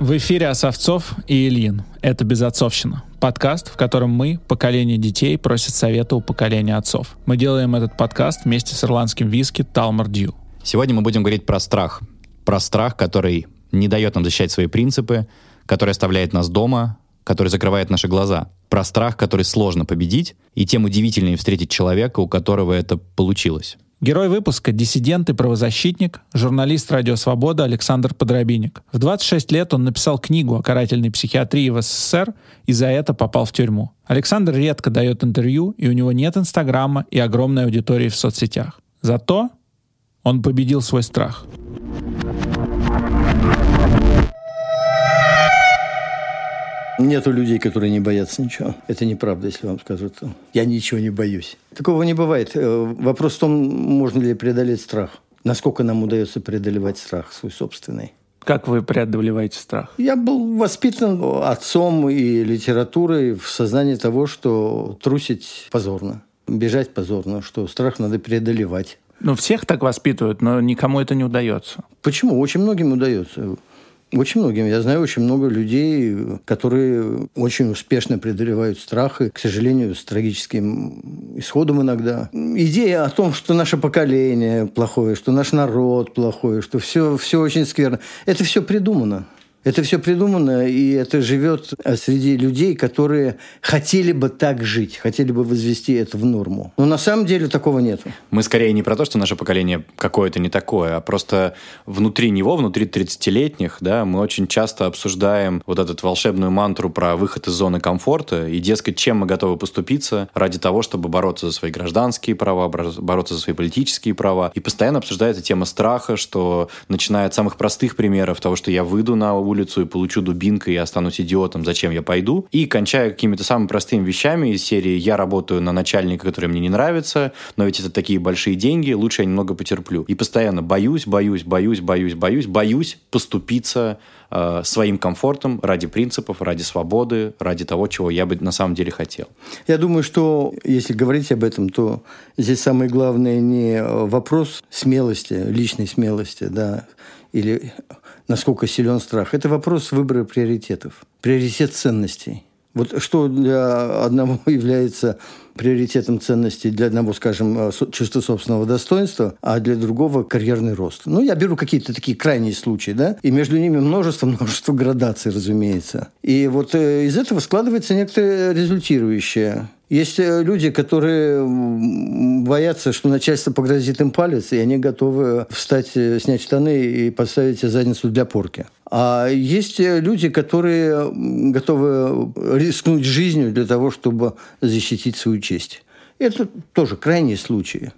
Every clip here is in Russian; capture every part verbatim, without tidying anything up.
В эфире Асавцов и Эльин. Это «Безотцовщина». Подкаст, в котором мы, поколение детей, просит совета у поколения отцов. Мы делаем этот подкаст вместе с ирландским виски «Талмар Дью». Сегодня мы будем говорить про страх. Про страх, который не дает нам защищать свои принципы, который оставляет нас дома, который закрывает наши глаза. Про страх, который сложно победить, и тем удивительнее встретить человека, у которого это получилось. Герой выпуска – диссидент и правозащитник, журналист «Радио Свобода» Александр Подрабинек. В двадцать шесть лет он написал книгу о карательной психиатрии в СССР и за это попал в тюрьму. Александр редко дает интервью, и у него нет Инстаграма и огромной аудитории в соцсетях. Зато он победил свой страх. Нету людей, которые не боятся ничего. Это неправда, если вам скажут. Я ничего не боюсь. Такого не бывает. Вопрос в том, можно ли преодолеть страх. Насколько нам удается преодолевать страх свой собственный. Как вы преодолеваете страх? Я был воспитан отцом и литературой в сознании того, что трусить позорно, бежать позорно, что страх надо преодолевать. Ну, всех так воспитывают, но никому это не удается. Почему? Очень многим удается. Очень многим. Я знаю очень много людей, которые очень успешно преодолевают страх, и, к сожалению, с трагическим исходом иногда. Идея о том, что наше поколение плохое, что наш народ плохой, что все, все очень скверно, это все придумано. Это все придумано, и это живет среди людей, которые хотели бы так жить, хотели бы возвести это в норму. Но на самом деле такого нет. Мы скорее не про то, что наше поколение какое-то не такое, а просто внутри него, внутри тридцатилетних, да, мы очень часто обсуждаем вот эту волшебную мантру про выход из зоны комфорта и, дескать, чем мы готовы поступиться ради того, чтобы бороться за свои гражданские права, бороться за свои политические права. И постоянно обсуждается тема страха, что начиная от самых простых примеров того, что я выйду на улицу, и получу дубинкой и останусь идиотом, зачем я пойду, и кончая какими-то самыми простыми вещами из серии «Я работаю на начальника, который мне не нравится, но ведь это такие большие деньги, лучше я немного потерплю». И постоянно боюсь, боюсь, боюсь, боюсь, боюсь, боюсь поступиться э, своим комфортом ради принципов, ради свободы, ради того, чего я бы на самом деле хотел. Я думаю, что если говорить об этом, то здесь самое главное не вопрос смелости, личной смелости, да, или насколько силен страх. Это вопрос выбора приоритетов, приоритет ценностей. Вот что для одного является приоритетом ценностей, для одного, скажем, чувство собственного достоинства, а для другого карьерный рост. Ну, я беру какие-то такие крайние случаи, да, и между ними множество-множество градаций, разумеется. И вот из этого складывается некоторое результирующее. Есть люди, которые боятся, что начальство погрозит им палец, и они готовы встать, снять штаны и поставить задницу для порки. А есть люди, которые готовы рискнуть жизнью для того, чтобы защитить свою честь. Это тоже крайние случаи.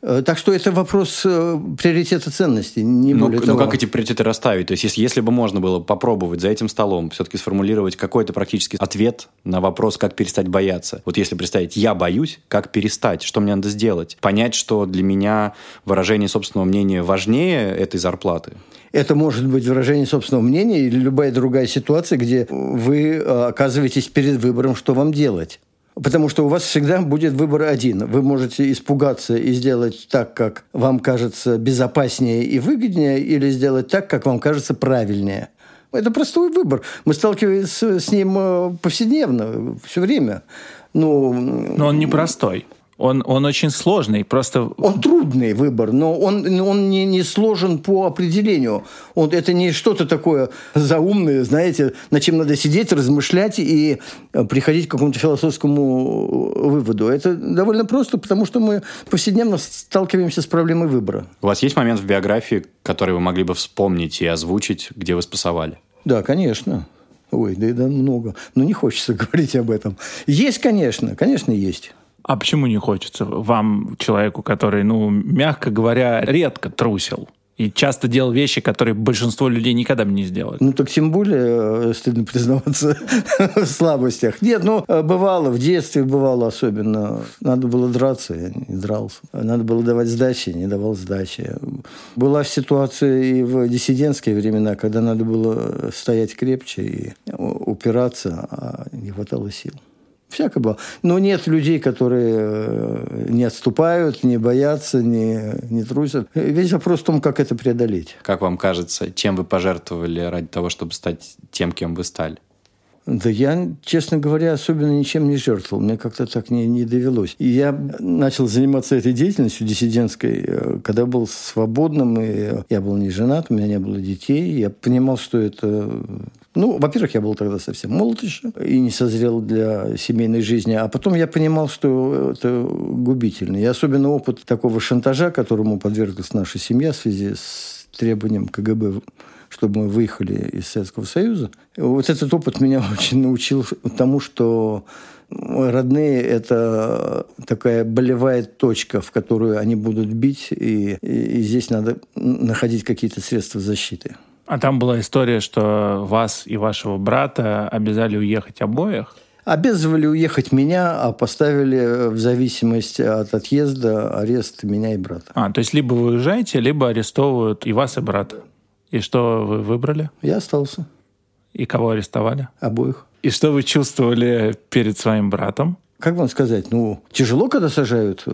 Так что это вопрос приоритета ценностей, не более того. Но как эти приоритеты расставить? То есть, если, если бы можно было попробовать за этим столом все-таки сформулировать какой-то практический ответ на вопрос, как перестать бояться. Вот если представить «я боюсь», как перестать? Что мне надо сделать? Понять, что для меня выражение собственного мнения важнее этой зарплаты? Это может быть выражение собственного мнения или любая другая ситуация, где вы оказываетесь перед выбором, что вам делать. Потому что у вас всегда будет выбор один. Вы можете испугаться и сделать так, как вам кажется безопаснее и выгоднее, или сделать так, как вам кажется правильнее. Это простой выбор. Мы сталкиваемся с ним повседневно, все время. Но, Но он непростой. Он, он очень сложный, просто... Он трудный выбор, но он, он не, не сложен по определению. Он, это не что-то такое заумное, знаете, над чем надо сидеть, размышлять и приходить к какому-то философскому выводу. Это довольно просто, потому что мы повседневно сталкиваемся с проблемой выбора. У вас есть момент в биографии, который вы могли бы вспомнить и озвучить, где вы спасовали? Да, конечно. Ой, да и да много. Но не хочется говорить об этом. Есть, конечно, конечно, есть. А почему не хочется вам, человеку, который, ну, мягко говоря, редко трусил и часто делал вещи, которые большинство людей никогда бы не сделали? Ну, так тем более стыдно признаваться в слабостях. Нет, ну, бывало, в детстве бывало особенно. Надо было драться, я не дрался. Надо было давать сдачи, не давал сдачи. Была ситуация и в диссидентские времена, когда надо было стоять крепче и упираться, а не хватало сил. Всяко было. Но нет людей, которые не отступают, не боятся, не, не трусят. Весь вопрос в том, как это преодолеть. Как вам кажется, чем вы пожертвовали ради того, чтобы стать тем, кем вы стали? Да я, честно говоря, особенно ничем не жертвовал. Мне как-то так не, не довелось. И я начал заниматься этой деятельностью диссидентской, когда был свободным. И я был не женат, у меня не было детей. Я понимал, что это... Ну, во-первых, я был тогда совсем молод еще и не созрел для семейной жизни. А потом я понимал, что это губительно. И особенно опыт такого шантажа, которому подверглась наша семья в связи с требованием ка гэ бэ, чтобы мы выехали из Советского Союза. Вот этот опыт меня очень научил тому, что родные – это такая болевая точка, в которую они будут бить, и, и, и здесь надо находить какие-то средства защиты. А там была история, что вас и вашего брата обязали уехать обоих? Обязывали уехать меня, а поставили в зависимость от отъезда арест меня и брата. А, то есть либо вы уезжаете, либо арестовывают и вас, и брата. И что вы выбрали? Я остался. И кого арестовали? Обоих. И что вы чувствовали перед своим братом? Как вам сказать? Ну, тяжело, когда сажают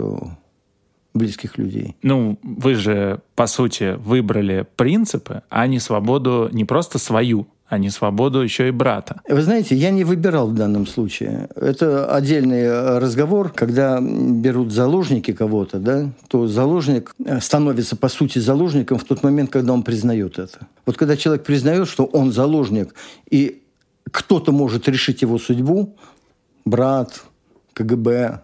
близких людей. Ну, вы же, по сути, выбрали принципы, а не свободу, не просто свою, а не свободу еще и брата. Вы знаете, я не выбирал в данном случае. Это отдельный разговор, когда берут заложники кого-то, да, то заложник становится, по сути, заложником в тот момент, когда он признает это. Вот когда человек признает, что он заложник, и кто-то может решить его судьбу, брат, ка гэ бэ,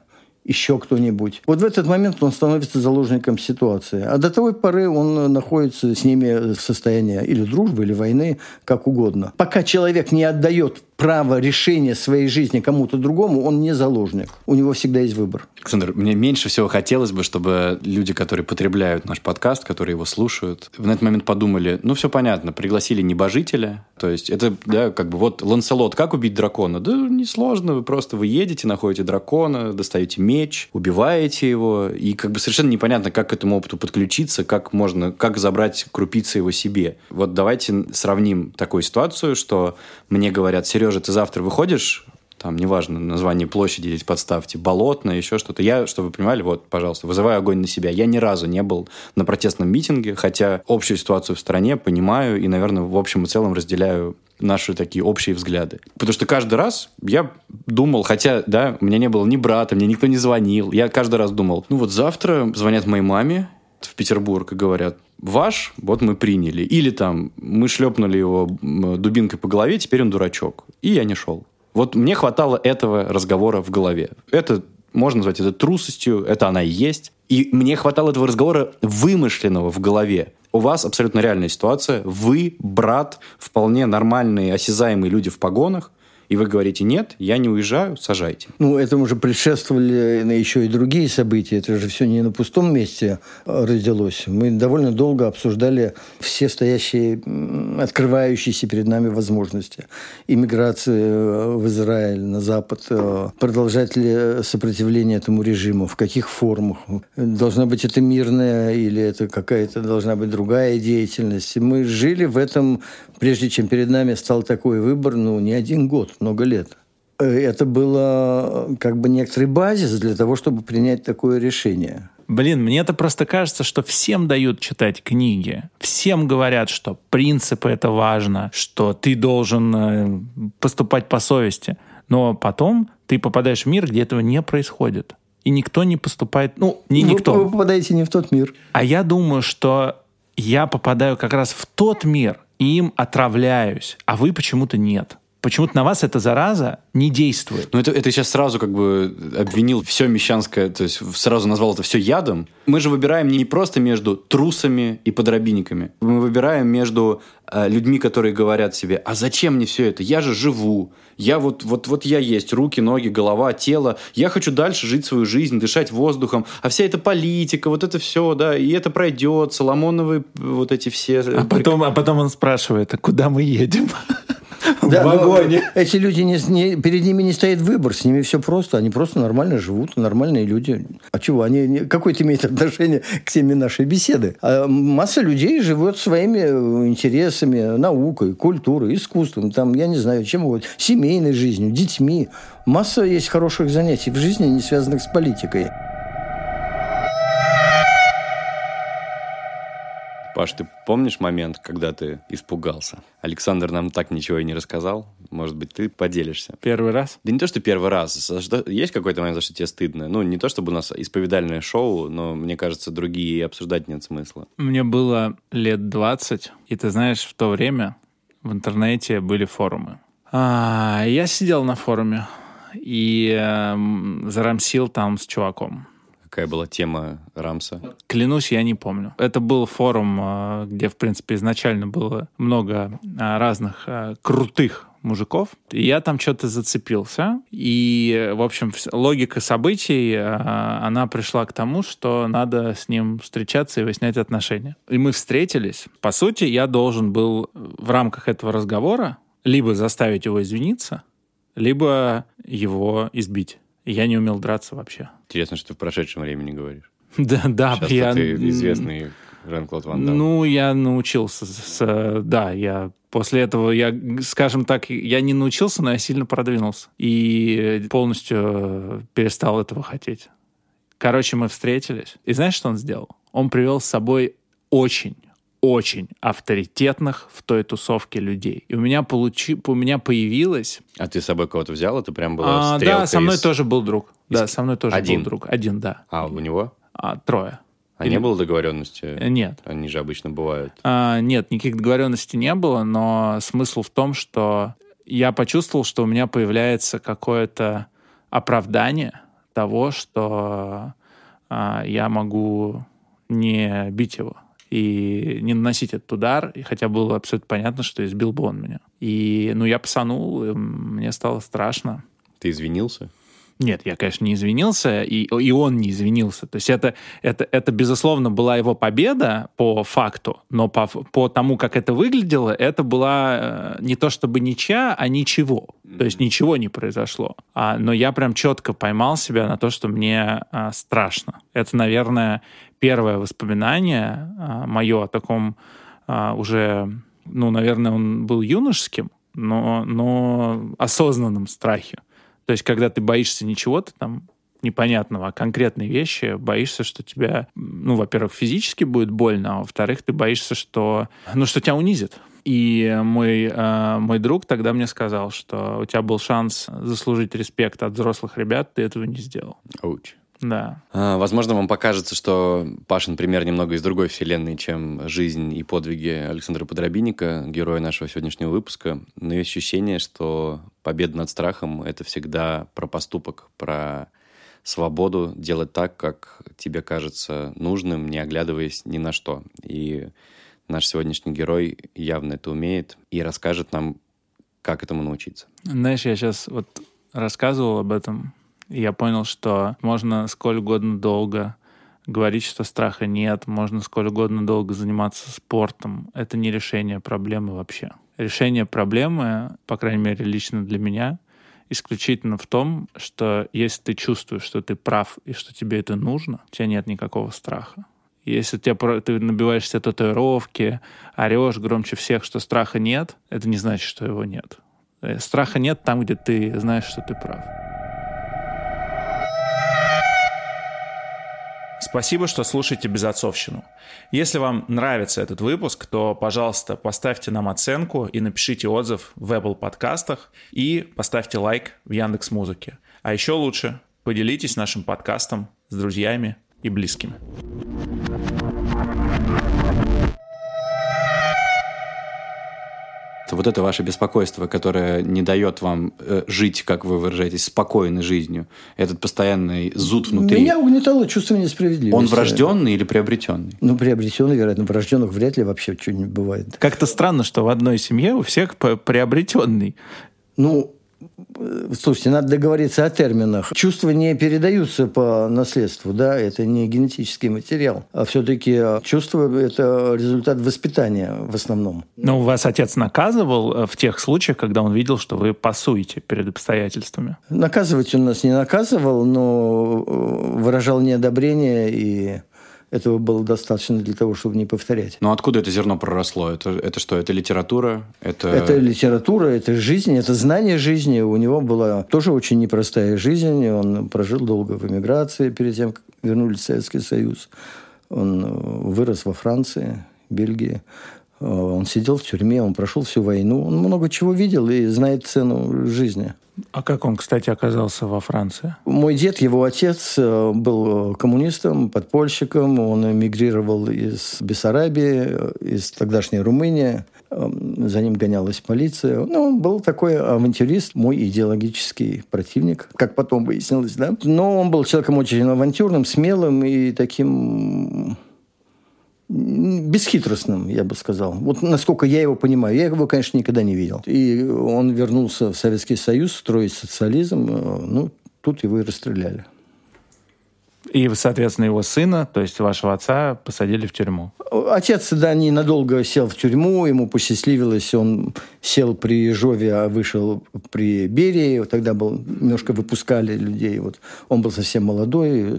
еще кто-нибудь. Вот в этот момент он становится заложником ситуации. А до той поры он находится с ними в состоянии или дружбы, или войны, как угодно. Пока человек не отдает право решения своей жизни кому-то другому, он не заложник. У него всегда есть выбор. Александр, мне меньше всего хотелось бы, чтобы люди, которые потребляют наш подкаст, которые его слушают, в этот момент подумали, ну, все понятно, пригласили небожителя. То есть это, да, как бы вот Ланселот, как убить дракона? Да несложно, вы просто вы едете, находите дракона, достаете меч, убиваете его, и как бы совершенно непонятно, как к этому опыту подключиться, как можно, как забрать крупицы его себе. Вот давайте сравним такую ситуацию, что мне говорят, серьезно, Сережа, ты завтра выходишь, там, неважно, название площади здесь подставьте, Болотное, еще что-то. Я, чтобы вы понимали, вот, пожалуйста, вызываю огонь на себя. Я ни разу не был на протестном митинге, хотя общую ситуацию в стране понимаю и, наверное, в общем и целом разделяю наши такие общие взгляды. Потому что каждый раз я думал, хотя, да, у меня не было ни брата, мне никто не звонил, я каждый раз думал, ну вот завтра звонят моей маме в Петербург и говорят, ваш, вот мы приняли. Или там, мы шлепнули его дубинкой по голове, теперь он дурачок. И я не шел. Вот мне хватало этого разговора в голове. Это, можно назвать это трусостью, это она и есть. И мне хватало этого разговора вымышленного в голове. У вас абсолютно реальная ситуация. Вы, брат, вполне нормальные, осязаемые люди в погонах. И вы говорите, нет, я не уезжаю, сажайте. Ну, этому же предшествовали еще и другие события. Это же все не на пустом месте родилось. Мы довольно долго обсуждали все стоящие, открывающиеся перед нами возможности. Иммиграцию в Израиль, на Запад. Продолжать ли сопротивление этому режиму? В каких формах? Должна быть это мирная или это какая-то должна быть другая деятельность? Мы жили в этом, прежде чем перед нами стал такой выбор, ну, не один год. Много лет. Это было как бы некоторый базис для того, чтобы принять такое решение. Блин, мне это просто кажется, что всем дают читать книги. Всем говорят, что принципы — это важно, что ты должен поступать по совести. Но потом ты попадаешь в мир, где этого не происходит. и никто не поступает... Ну, не вы, никто. Вы попадаете не в тот мир. А я думаю, что я попадаю как раз в тот мир, и им отравляюсь, а вы почему-то нет. Почему-то на вас эта зараза не действует. Ну, это, это сейчас сразу как бы обвинил все мещанское, то есть сразу назвал это все ядом. Мы же выбираем не просто между трусами и подрабинниками. Мы выбираем между э, людьми, которые говорят себе, а зачем мне все это? Я же живу. Я вот, вот, вот я есть. Руки, ноги, голова, тело. Я хочу дальше жить свою жизнь, дышать воздухом. А вся эта политика, вот это все, да, и это пройдет. Соломоновы вот эти все... А потом, а потом он спрашивает, а куда мы едем? Да, в вагоне. Эти люди, не, не, перед ними не стоит выбор, с ними все просто. Они просто нормально живут, нормальные люди. А чего? Они какое-то имеют отношение к теме нашей беседы? А масса людей живет своими интересами, наукой, культурой, искусством, там, я не знаю, чем угодно, семейной жизнью, детьми. Масса есть хороших занятий в жизни, не связанных с политикой. Паш, ты помнишь момент, когда ты испугался? Александр нам так ничего и не рассказал. Может быть, ты поделишься. Первый раз? Да не то, что первый раз. Есть какой-то момент, за что тебе стыдно? Ну, не то, чтобы у нас исповедальное шоу, но, мне кажется, другие обсуждать нет смысла. Мне было лет двадцать, и ты знаешь, в то время в интернете были форумы. А, я сидел на форуме и э, зарамсил там с чуваком. Какая была тема Рамса? Клянусь, я не помню. Это был форум, где, в принципе, изначально было много разных крутых мужиков. И я там что-то зацепился. И, в общем, логика событий, она пришла к тому, что надо с ним встречаться и выяснять отношения. И мы встретились. По сути, я должен был в рамках этого разговора либо заставить его извиниться, либо его избить. Я не умел драться вообще. Интересно, что ты в прошедшем времени говоришь. Да, да. Сейчас ты известный Жан-Клод Ван Дамм. Ну, я научился. С, да, я после этого, я, скажем так, я не научился, но я сильно продвинулся. И полностью перестал этого хотеть. Короче, мы встретились. И знаешь, что он сделал? Он привел с собой очень, очень авторитетных в той тусовке людей. И у меня, получи... у меня появилось... А ты с собой кого-то взял? Это прям была а, стрелка. Да, со мной из... тоже был друг. Из... Да, со мной тоже Один. был друг. Один, да. А у него? А, трое. А Или... не было договоренности? Нет. Они же обычно бывают. А, нет, никаких договоренностей не было, но смысл в том, что я почувствовал, что у меня появляется какое-то оправдание того, что а, я могу не бить его и не наносить этот удар, и хотя было абсолютно понятно, что избил бы он меня. И, ну, я псанул, и мне стало страшно. Ты извинился? Нет, я, конечно, не извинился, и, и он не извинился. То есть это, это, это, безусловно, была его победа по факту, но по, по тому, как это выглядело, это была не то чтобы ничья, а ничего. То есть ничего не произошло. А, но я прям четко поймал себя на то, что мне а, страшно. Это, наверное, первое воспоминание а, мое о таком а, уже... Ну, наверное, он был юношеским, но, но осознанном страхе. То есть, когда ты боишься не чего-то там непонятного, а конкретной вещи, боишься, что тебя, ну, во-первых, физически будет больно, а во-вторых, ты боишься, что, ну, что тебя унизит. И мой, э, мой друг тогда мне сказал, что у тебя был шанс заслужить респект от взрослых ребят, ты этого не сделал. Ауч. Да. А, возможно, вам покажется, что Пашин пример немного из другой вселенной, чем жизнь и подвиги Александра Подрабинека, героя нашего сегодняшнего выпуска. Но есть ощущение, что победа над страхом — это всегда про поступок, про свободу делать так, как тебе кажется нужным, не оглядываясь ни на что. И наш сегодняшний герой явно это умеет и расскажет нам, как этому научиться. Знаешь, я сейчас вот рассказывал об этом. И я понял, что можно сколь угодно долго говорить, что страха нет, можно сколь угодно долго заниматься спортом. Это не решение проблемы вообще. Решение проблемы, по крайней мере, лично для меня, исключительно в том, что если ты чувствуешь, что ты прав и что тебе это нужно, у тебя нет никакого страха. Если тебе, ты набиваешь себе татуировки, орешь громче всех, что страха нет, это не значит, что его нет. Страха нет там, где ты знаешь, что ты прав. Спасибо, что слушаете «Безотцовщину». Если вам нравится этот выпуск, то, пожалуйста, поставьте нам оценку и напишите отзыв в Apple подкастах и поставьте лайк в Яндекс.Музыке. А еще лучше Поделитесь нашим подкастом с друзьями и близкими. Вот это ваше беспокойство, которое не дает вам э, жить, как вы выражаетесь, спокойной жизнью. Этот постоянный зуд внутри. Меня угнетало чувство несправедливости. Он врожденный или приобретенный? Ну, приобретенный, вероятно. Врожденных вряд ли вообще что-нибудь бывает. Как-то странно, что в одной семье у всех приобретенный. Ну, слушайте, надо договориться о терминах. Чувства не передаются по наследству, да, это не генетический материал, а все-таки чувства – это результат воспитания в основном. Но вас отец наказывал в тех случаях, когда он видел, что вы пасуете перед обстоятельствами? Наказывать он нас не наказывал, но выражал неодобрение, и этого было достаточно для того, чтобы не повторять. Но откуда это зерно проросло? Это, это что? Это литература? Это... это литература, это жизнь, это знание жизни. У него была тоже очень непростая жизнь. Он прожил долго в эмиграции перед тем, как вернулись в Советский Союз. Он вырос во Франции, Бельгии. Он сидел в тюрьме, он прошел всю войну. Он много чего видел и знает цену жизни. А как он, кстати, оказался во Франции? Мой дед, его отец, был коммунистом, подпольщиком. Он эмигрировал из Бессарабии, из тогдашней Румынии. За ним гонялась полиция. Ну, он был такой авантюрист, мой идеологический противник, как потом выяснилось, да. Но он был человеком очень авантюрным, смелым и таким... бесхитростным, я бы сказал. Вот насколько я его понимаю. Я его, конечно, никогда не видел. И он вернулся в Советский Союз строить социализм. Ну, тут его и расстреляли. И, соответственно, его сына, то есть вашего отца, посадили в тюрьму. Отец, да, ненадолго сел в тюрьму, ему посчастливилось, он сел при Жове, а вышел при Берии, тогда был, немножко выпускали людей, вот он был совсем молодой,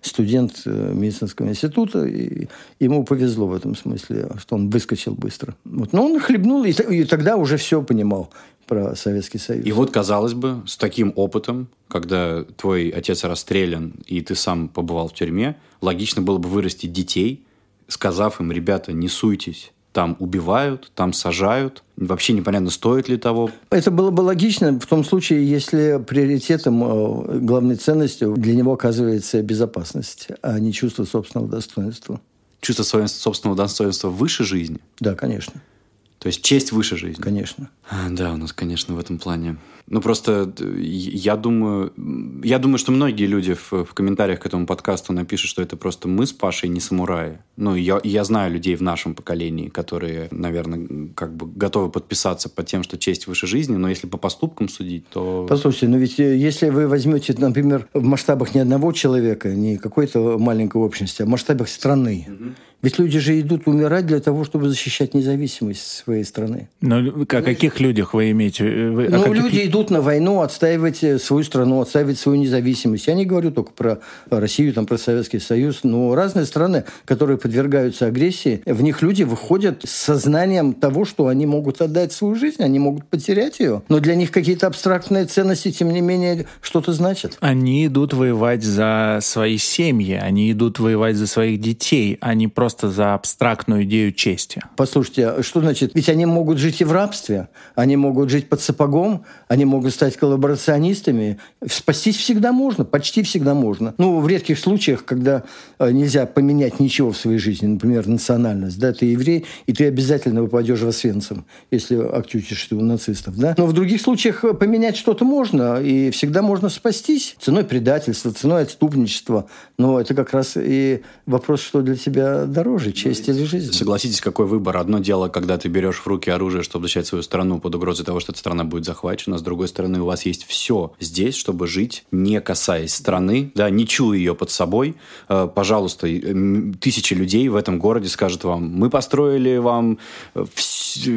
студент медицинского института, и ему повезло в этом смысле, что он выскочил быстро. Вот. Но он хлебнул, и, и тогда уже все понимал про Советский Союз. И вот, казалось бы, с таким опытом, когда твой отец расстрелян, и ты сам побывал в тюрьме, логично было бы вырастить детей, сказав им: ребята, не суйтесь, там убивают, там сажают, вообще непонятно, стоит ли того. Это было бы логично в том случае, если приоритетом, главной ценностью для него оказывается безопасность, а не чувство собственного достоинства. Чувство своего собственного достоинства выше жизни? Да, конечно. То есть честь выше жизни? Конечно. Да, у нас, конечно, в этом плане. Ну, просто я думаю, я думаю, что многие люди в, в комментариях к этому подкасту напишут, что это просто мы с Пашей не самураи. Ну, я, я знаю людей в нашем поколении, которые, наверное, как бы готовы подписаться под тем, что честь выше жизни, но если по поступкам судить, то... Послушайте, ну ведь если вы возьмете, например, в масштабах не одного человека, не какой-то маленькой общности, а в масштабах страны, угу. Ведь люди же идут умирать для того, чтобы защищать независимость своей страны. Но о каких людях вы имеете? Вы, ну, каких... люди идут на войну отстаивать свою страну, отстаивать свою независимость. Я не говорю только про Россию, там, про Советский Союз, но разные страны, которые подвергаются агрессии, в них люди выходят с сознанием того, что они могут отдать свою жизнь, они могут потерять ее. Но для них какие-то абстрактные ценности, тем не менее, что-то значат. Они идут воевать за свои семьи, они идут воевать за своих детей, они просто за абстрактную идею чести. Послушайте, что значит? Ведь они могут жить и в рабстве, они могут жить под сапогом, они могут стать коллаборационистами. Спастись всегда можно, почти всегда можно. Ну, в редких случаях, когда нельзя поменять ничего в своей жизни, например, национальность, да, ты еврей, и ты обязательно попадешь в Освенцим, если актютишь ты у нацистов, да. Но в других случаях поменять что-то можно, и всегда можно спастись ценой предательства, ценой отступничества. Но это как раз и вопрос, что для тебя дорого. Дороже, честь или жизнь. Согласитесь, какой выбор? Одно дело, когда ты берешь в руки оружие, чтобы защищать свою страну под угрозой того, что эта страна будет захвачена. С другой стороны, у вас есть все здесь, чтобы жить, не касаясь страны, да, не чуя ее под собой. Пожалуйста, тысячи людей в этом городе скажут вам: мы построили вам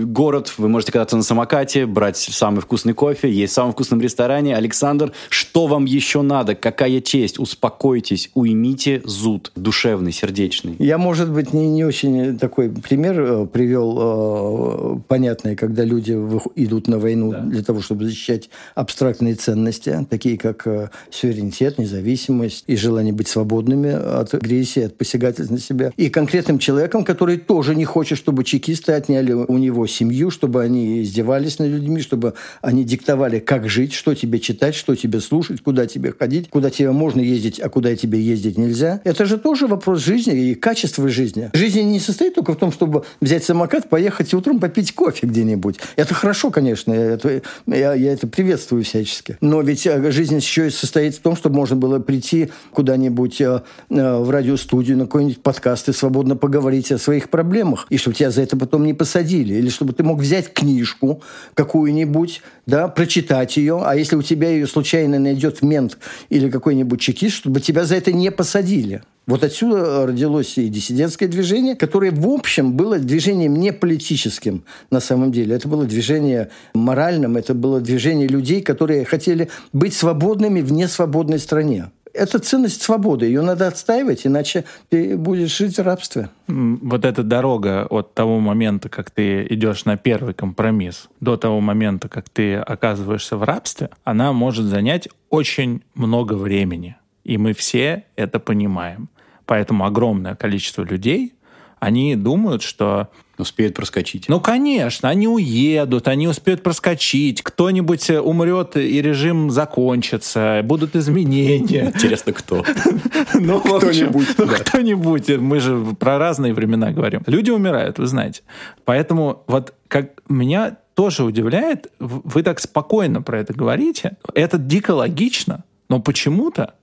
город, вы можете кататься на самокате, брать самый вкусный кофе, есть в самом вкусном ресторане. Александр, что вам еще надо? Какая честь? Успокойтесь, уймите зуд душевный, сердечный. Я, может быть, не, не очень такой пример привел э, понятный, когда люди вых- идут на войну да. для того, чтобы защищать абстрактные ценности, такие как э, суверенитет, независимость и желание быть свободными от агрессии, от посягательств на себя. И конкретным человеком, который тоже не хочет, чтобы чекисты отняли у него семью, чтобы они издевались над людьми, чтобы они диктовали, как жить, что тебе читать, что тебе слушать, куда тебе ходить, куда тебе можно ездить, а куда тебе ездить нельзя. Это же тоже вопрос жизни и качества жизни. Жизнь не состоит только в том, чтобы взять самокат, поехать и утром попить кофе где-нибудь. Это хорошо, конечно, это, я, я это приветствую всячески. Но ведь жизнь еще и состоит в том, чтобы можно было прийти куда-нибудь э, э, в радиостудию, на какой-нибудь подкаст и свободно поговорить о своих проблемах, и чтобы тебя за это потом не посадили. Или чтобы ты мог взять книжку какую-нибудь, да, прочитать ее, а если у тебя ее случайно найдет мент или какой-нибудь чекист, чтобы тебя за это не посадили. Вот отсюда родилось и диссидентское движение, которое, в общем, было движением не политическим на самом деле. Это было движение моральным, это было движение людей, которые хотели быть свободными в несвободной стране. Это ценность свободы. Ее надо отстаивать, иначе ты будешь жить в рабстве. Вот эта дорога от того момента, как ты идешь на первый компромисс, до того момента, как ты оказываешься в рабстве, она может занять очень много времени. И мы все это понимаем. Поэтому огромное количество людей, они думают, что... Успеют проскочить. Ну, конечно, они уедут, они успеют проскочить, кто-нибудь умрет, и режим закончится, будут изменения. Интересно, кто? Кто-нибудь. Кто-нибудь. Мы же про разные времена говорим. Люди умирают, вы знаете. Поэтому вот как меня тоже удивляет, вы так спокойно про это говорите. Это дико логично, но почему-то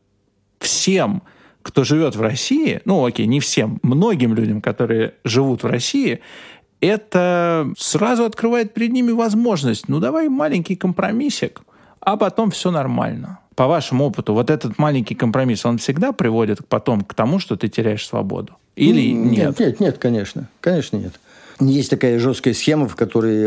всем... кто живет в России, ну окей, не всем, многим людям, которые живут в России, это сразу открывает перед ними возможность. Ну давай маленький компромиссик, а потом все нормально. По вашему опыту, вот этот маленький компромисс, он всегда приводит потом к тому, что ты теряешь свободу? Или нет? Нет, нет, нет, конечно. Конечно, нет. Есть такая жесткая схема, в которой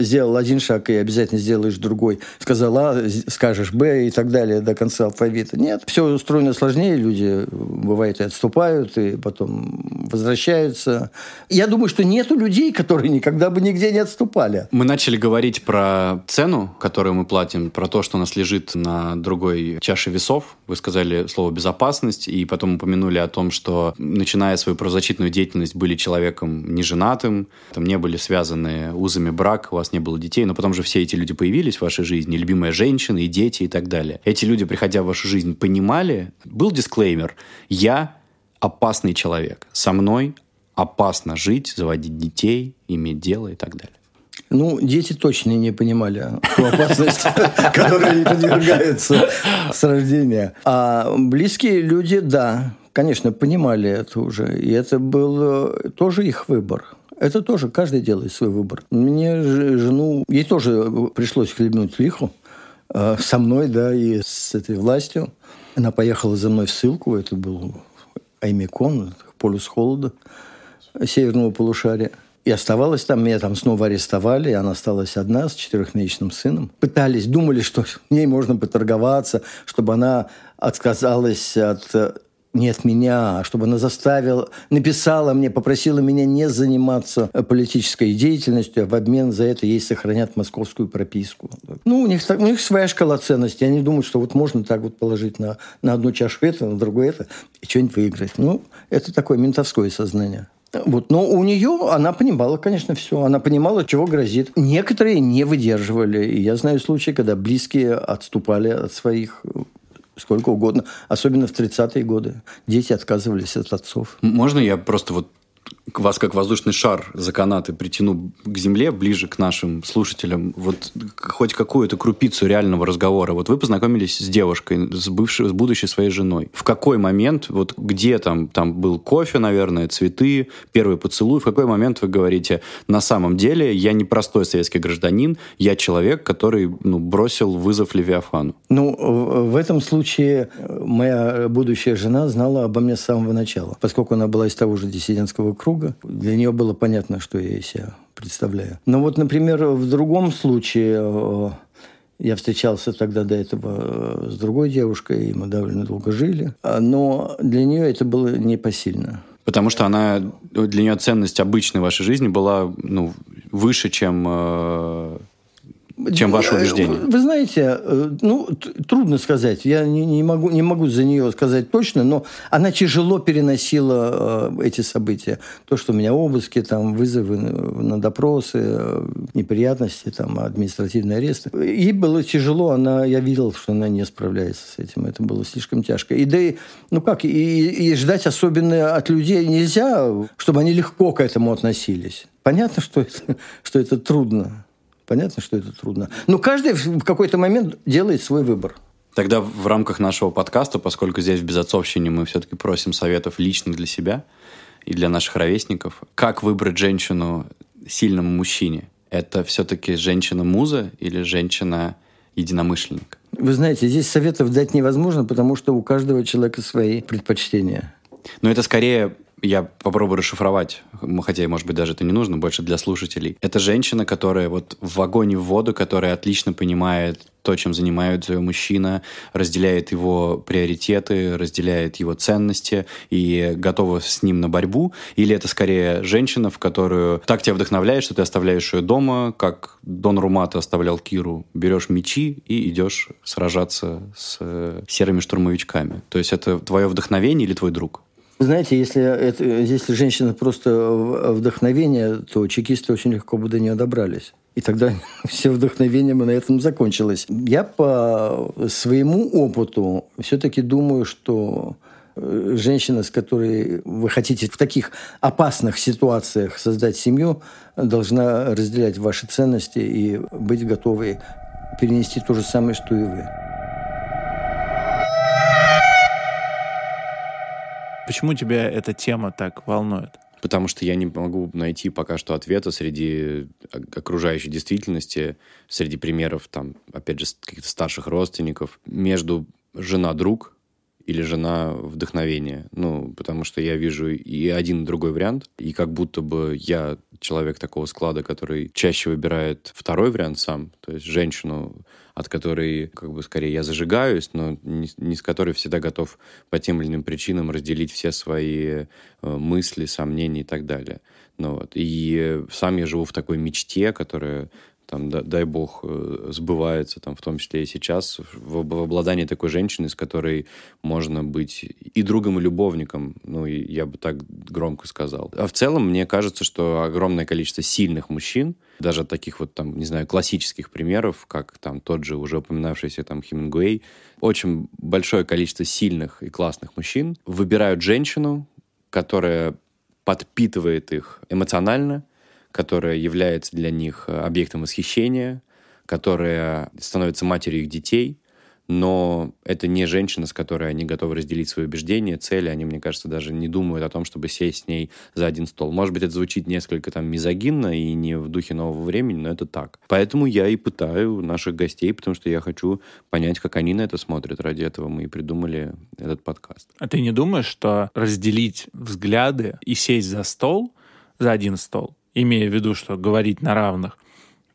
сделал один шаг и обязательно сделаешь другой. Сказал А, скажешь Б и так далее до конца алфавита. Нет, все устроено сложнее. Люди, бывает, и отступают, и потом возвращаются. Я думаю, что нету людей, которые никогда бы нигде не отступали. Мы начали говорить про цену, которую мы платим, про то, что у нас лежит на другой чаше весов. Вы сказали слово «безопасность», и потом упомянули о том, что, начиная свою правозащитную деятельность, были человеком неженатым, там не были связаны узами брак, у вас не было детей, но потом же все эти люди появились в вашей жизни, и любимая женщина, и дети, и так далее. Эти люди, приходя в вашу жизнь, понимали, был дисклеймер, я опасный человек, со мной опасно жить, заводить детей, иметь дело и так далее. Ну, дети точно не понимали ту опасность, которой они подвергаются с рождения. А близкие люди, да, конечно, понимали это уже, и это был тоже их выбор. Это тоже каждый делает свой выбор. Мне жену... Ей тоже пришлось хлебнуть лиху э, со мной, да, и с этой властью. Она поехала за мной в ссылку. Это был Оймякон, полюс холода северного полушария. И оставалась там. Меня там снова арестовали. И она осталась одна с четырехмесячным сыном. Пытались, думали, что с ней можно поторговаться, чтобы она отказалась от... не от меня, а чтобы она заставила, написала мне, попросила меня не заниматься политической деятельностью, а в обмен за это ей сохранят московскую прописку. Ну, у них, у них своя шкала ценностей. Они думают, что вот можно так вот положить на, на одну чашу это, на другую это, и что-нибудь выиграть. Ну, это такое ментовское сознание. Вот. Но у нее, она понимала, конечно, все. Она понимала, чего грозит. Некоторые не выдерживали. И я знаю случаи, когда близкие отступали от своих... сколько угодно. Особенно в тридцатые годы. Дети отказывались от отцов. Можно я просто вот вас как воздушный шар за канаты притяну к земле, ближе к нашим слушателям? Вот хоть какую-то крупицу реального разговора. Вот вы познакомились с девушкой, с бывшей, с будущей своей женой. В какой момент, вот где там, там был кофе, наверное, цветы, первый поцелуй, в какой момент вы говорите, на самом деле я не простой советский гражданин, я человек, который ну, бросил вызов Левиафану? Ну, в этом случае моя будущая жена знала обо мне с самого начала, поскольку она была из того же диссидентского круга. Для нее было понятно, что я из себя представляю. Но вот, например, в другом случае я встречался тогда до этого с другой девушкой, и мы довольно долго жили. Но для нее это было непосильно. Потому что она, для нее ценность обычной вашей жизни была, ну, выше, чем, э, чем ваше убеждение. Вы знаете, ну, трудно сказать. Я не, не, могу, не могу за нее сказать точно, но она тяжело переносила э, эти события. То, что у меня обыски, там, вызовы на допросы, неприятности, там, административные аресты. Ей было тяжело. Она, я видел, что она не справляется с этим. Это было слишком тяжко. И, да и, ну как, и, и ждать особенно от людей нельзя, чтобы они легко к этому относились. Понятно, что это, что это трудно. Понятно, что это трудно. Но каждый в какой-то момент делает свой выбор. Тогда в рамках нашего подкаста, поскольку здесь в Безотцовщине мы все-таки просим советов лично для себя и для наших ровесников, как выбрать женщину сильному мужчине? Это все-таки женщина-муза или женщина-единомышленник? Вы знаете, здесь советов дать невозможно, потому что у каждого человека свои предпочтения. Но это скорее... Я попробую расшифровать, хотя, может быть, даже это не нужно, больше для слушателей. Это женщина, которая вот в вагоне в воду, которая отлично понимает то, чем занимается ее мужчина, разделяет его приоритеты, разделяет его ценности и готова с ним на борьбу. Или это скорее женщина, в которую так тебя вдохновляет, что ты оставляешь ее дома, как Дон Румата оставлял Киру, берешь мечи и идешь сражаться с серыми штурмовичками. То есть это твое вдохновение или твой друг? Вы знаете, если, это, если женщина просто вдохновение, то чекисты очень легко бы до нее добрались. И тогда все вдохновение на этом закончилось. Я по своему опыту все-таки думаю, что женщина, с которой вы хотите в таких опасных ситуациях создать семью, должна разделять ваши ценности и быть готовой перенести то же самое, что и вы. Почему тебя эта тема так волнует? Потому что я не могу найти пока что ответа среди окружающей действительности, среди примеров, там, опять же, каких-то старших родственников, между жена-друг или жена-вдохновение. Ну, потому что я вижу и один, и другой вариант, и как будто бы я человек такого склада, который чаще выбирает второй вариант сам, то есть женщину, от которой, как бы, скорее я зажигаюсь, но не, не с которой всегда готов по тем или иным причинам разделить все свои мысли, сомнения и так далее. Ну, вот. И сам я живу в такой мечте, которая, там, дай бог, сбывается, там, в том числе и сейчас, в, в обладании такой женщины, с которой можно быть и другом, и любовником, ну, и я бы так громко сказал. А в целом, мне кажется, что огромное количество сильных мужчин, даже от таких вот, там, не знаю, классических примеров, как там тот же уже упоминавшийся там Хемингуэй, очень большое количество сильных и классных мужчин выбирают женщину, которая подпитывает их эмоционально, которая является для них объектом восхищения, которая становится матерью их детей, но это не женщина, с которой они готовы разделить свои убеждения, цели. Они, мне кажется, даже не думают о том, чтобы сесть с ней за один стол. Может быть, это звучит несколько там мизогинно и не в духе нового времени, но это так. Поэтому я и пытаю наших гостей, потому что я хочу понять, как они на это смотрят. Ради этого мы и придумали этот подкаст. А ты не думаешь, что разделить взгляды и сесть за стол, за один стол, имея в виду, что говорить на равных,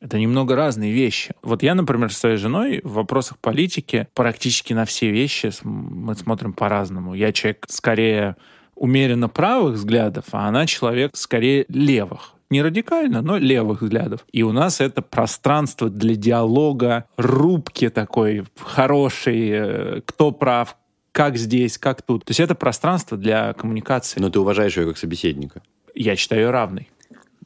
это немного разные вещи. Вот я, например, с своей женой в вопросах политики практически на все вещи мы смотрим по-разному. Я человек скорее умеренно правых взглядов, а она человек скорее левых. Не радикально, но левых взглядов. И у нас это пространство для диалога, рубки такой хорошей, кто прав, как здесь, как тут. То есть это пространство для коммуникации. Но ты уважаешь ее как собеседника? Я считаю ее равной.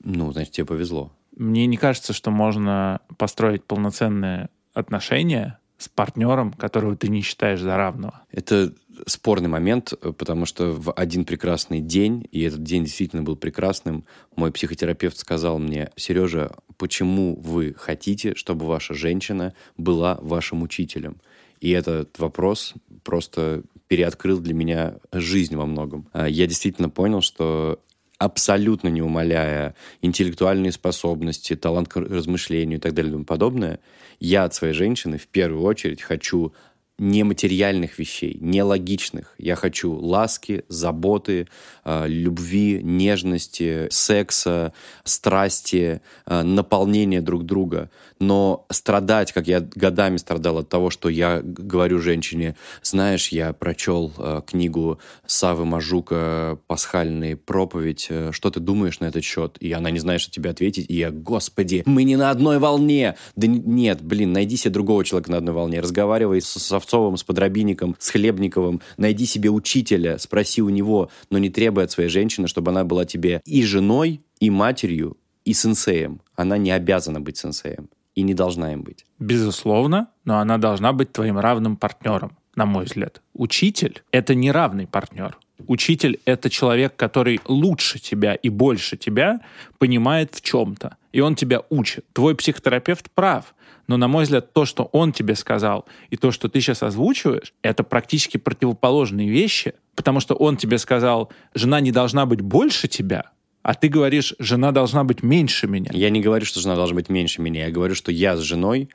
Ну, значит, тебе повезло. Мне не кажется, что можно построить полноценные отношения с партнером, которого ты не считаешь за равного. Это спорный момент, потому что в один прекрасный день, и этот день действительно был прекрасным, мой психотерапевт сказал мне: «Сережа, почему вы хотите, чтобы ваша женщина была вашим учителем?» И этот вопрос просто переоткрыл для меня жизнь во многом. Я действительно понял, что... абсолютно не умаляя интеллектуальные способности, талант к размышлению и так далее и тому подобное, я от своей женщины в первую очередь хочу нематериальных вещей, нелогичных. Я хочу ласки, заботы, любви, нежности, секса, страсти, наполнения друг друга. Но страдать, как я годами страдал от того, что я говорю женщине, знаешь, я прочел книгу Савы Мажука «Пасхальные проповеди», что ты думаешь на этот счет? И она не знает, что тебе ответить. И я, господи, мы не на одной волне. Да нет, блин, найди себе другого человека на одной волне. Разговаривай с Асавцовым, с Подрабинником, с Хлебниковым. Найди себе учителя, спроси у него, но не требуй от своей женщины, чтобы она была тебе и женой, и матерью, и сенсеем. Она не обязана быть сенсеем. И не должна им быть. Безусловно, но она должна быть твоим равным партнером, на мой взгляд. Учитель — это не равный партнер. Учитель — это человек, который лучше тебя и больше тебя понимает в чем-то. И он тебя учит. Твой психотерапевт прав. Но, на мой взгляд, то, что он тебе сказал, и то, что ты сейчас озвучиваешь, это практически противоположные вещи. Потому что он тебе сказал, жена не должна быть больше тебя, а ты говоришь, жена должна быть меньше меня. Я не говорю, что жена должна быть меньше меня. Я говорю, что я с женой,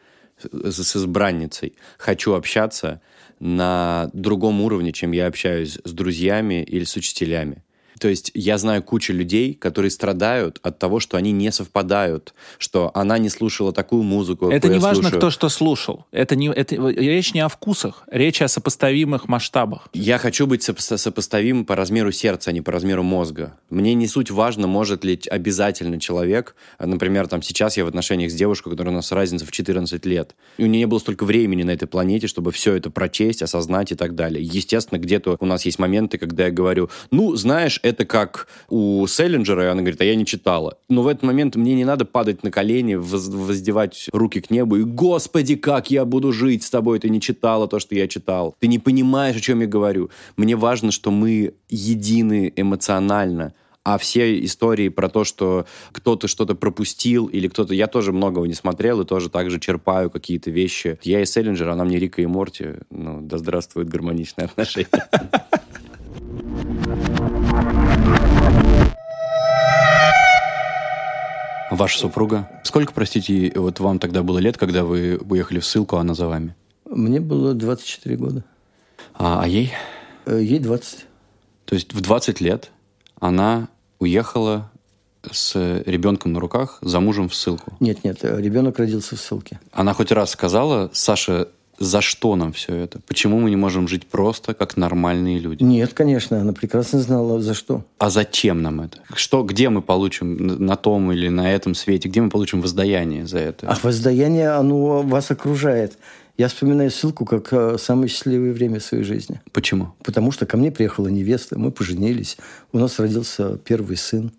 с избранницей хочу общаться на другом уровне, чем я общаюсь с друзьями или с учителями. То есть я знаю кучу людей, которые страдают от того, что они не совпадают, что она не слушала такую музыку, какую я слушаю. Это не важно, кто что слушал. Это не, это, речь не о вкусах, речь о сопоставимых масштабах. Я хочу быть сопо- сопоставим по размеру сердца, а не по размеру мозга. Мне не суть важно, может ли обязательно человек... Например, там сейчас я в отношениях с девушкой, которая у нас разница в четырнадцать лет. И у нее не было столько времени на этой планете, чтобы все это прочесть, осознать и так далее. Естественно, где-то у нас есть моменты, когда я говорю, ну, знаешь, это... Это как у Селлинджера, и она говорит, а я не читала. Но в этот момент мне не надо падать на колени, воздевать руки к небу и, господи, как я буду жить с тобой, ты не читала то, что я читал. Ты не понимаешь, о чем я говорю. Мне важно, что мы едины эмоционально. А все истории про то, что кто-то что-то пропустил или кто-то... Я тоже многого не смотрел и тоже так же черпаю какие-то вещи. Я и Селлинджер, она мне Рика и Морти. Ну, да здравствует гармоничные отношения. Ваша супруга? Сколько, простите, вот вам тогда было лет, когда вы уехали в ссылку, а она за вами? Мне было двадцать четыре года. А, а ей? Ей двадцать. То есть в двадцать лет она уехала с ребенком на руках за мужем в ссылку? Нет, нет, ребенок родился в ссылке. Она хоть раз сказала, Саша, за что нам все это? Почему мы не можем жить просто, как нормальные люди? Нет, конечно, она прекрасно знала, за что. А зачем нам это? Что, где мы получим на том или на этом свете? Где мы получим воздаяние за это? А воздаяние, оно вас окружает. Я вспоминаю ссылку как самое счастливое время своей жизни. Почему? Потому что ко мне приехала невеста, мы поженились, у нас родился первый сын.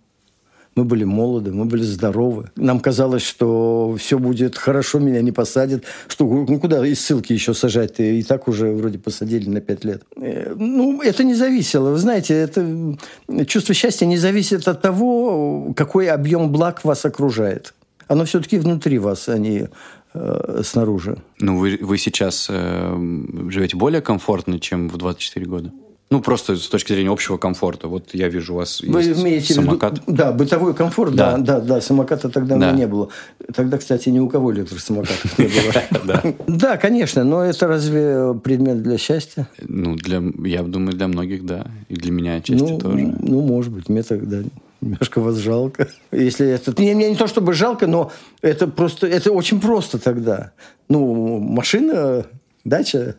Мы были молоды, мы были здоровы. Нам казалось, что все будет хорошо, меня не посадят. Что, ну куда из ссылки еще сажать? И так уже вроде посадили на пять лет. Ну, это не зависело. Вы знаете, это чувство счастья не зависит от того, какой объем благ вас окружает. Оно все-таки внутри вас, а не э, снаружи. Ну, вы, вы сейчас э, живете более комфортно, чем в двадцать четыре года? Ну, просто с точки зрения общего комфорта. Вот я вижу, у вас Вы есть самокат. Ввиду, да, бытовой комфорт, да, да, да, да самоката тогда да. у меня не было. Тогда, кстати, ни у кого электросамокатов не было. Да, конечно, но это разве предмет для счастья? Ну, я думаю, для многих, да. И для меня отчасти тоже. Ну, может быть, мне тогда... Немножко вас жалко. Если это... Мне, мне не то чтобы жалко, но это просто... Это очень просто тогда. Ну, машина, дача,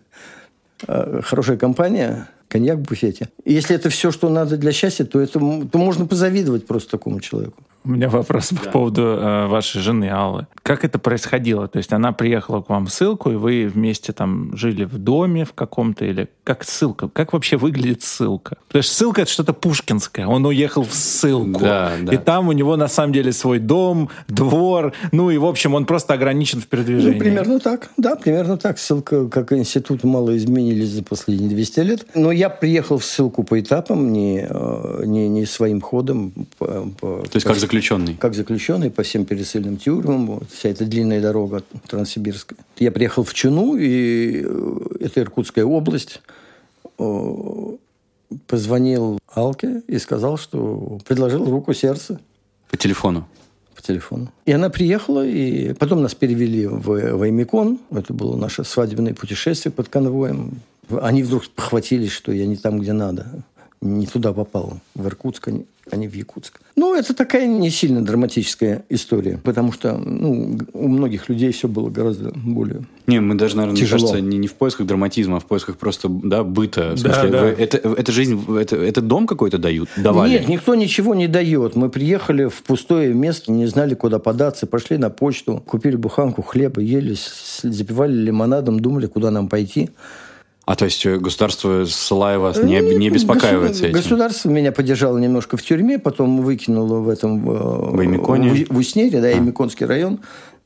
хорошая компания... Коньяк в буфете. Если это все, что надо для счастья, то это то можно позавидовать просто такому человеку. У меня вопрос да. по поводу э, вашей жены Аллы. Как это происходило? То есть она приехала к вам в ссылку, и вы вместе там жили в доме в каком-то или... Как ссылка? Как вообще выглядит ссылка? Потому что ссылка — это что-то пушкинское. Он уехал в ссылку. Да, да. И там у него на самом деле свой дом, двор. Ну и, в общем, он просто ограничен в передвижении. Ну, примерно так. Да, примерно так. Ссылка как институт мало изменились за последние двести лет. Но я приехал в ссылку по этапам, не, не, не своим ходом. По, по, То есть по... как заключение? Заключенный. Как заключенный по всем пересыльным тюрьмам. Вот, вся эта длинная дорога транссибирская. Я приехал в Чуну, и это Иркутская область. Позвонил Алке и сказал, что предложил руку, сердце. По телефону? По телефону. И она приехала, и потом нас перевели в Оймякон. Это было наше свадебное путешествие под конвоем. Они вдруг похватились, что я не там, где надо. Не туда попал, в Иркутск, а не в Якутск. Ну, это такая не сильно драматическая история, потому что ну, у многих людей все было гораздо более Не, мы даже, наверное, тяжело. Мне кажется, не, не в поисках драматизма, а в поисках просто да, быта. В смысле, да, да. Вы, это, это жизнь, это, это дом какой-то дают, давали? Нет, никто ничего не дает. Мы приехали в пустое место, не знали, куда податься, пошли на почту, купили буханку хлеба, ели, запивали лимонадом, думали, куда нам пойти. А то есть государство, ссылая вас, не, не беспокаивается этим? Государство меня поддержало немножко в тюрьме, потом выкинуло в этом... В Оймяконе? В, в Уснере, да, Оймяконский район,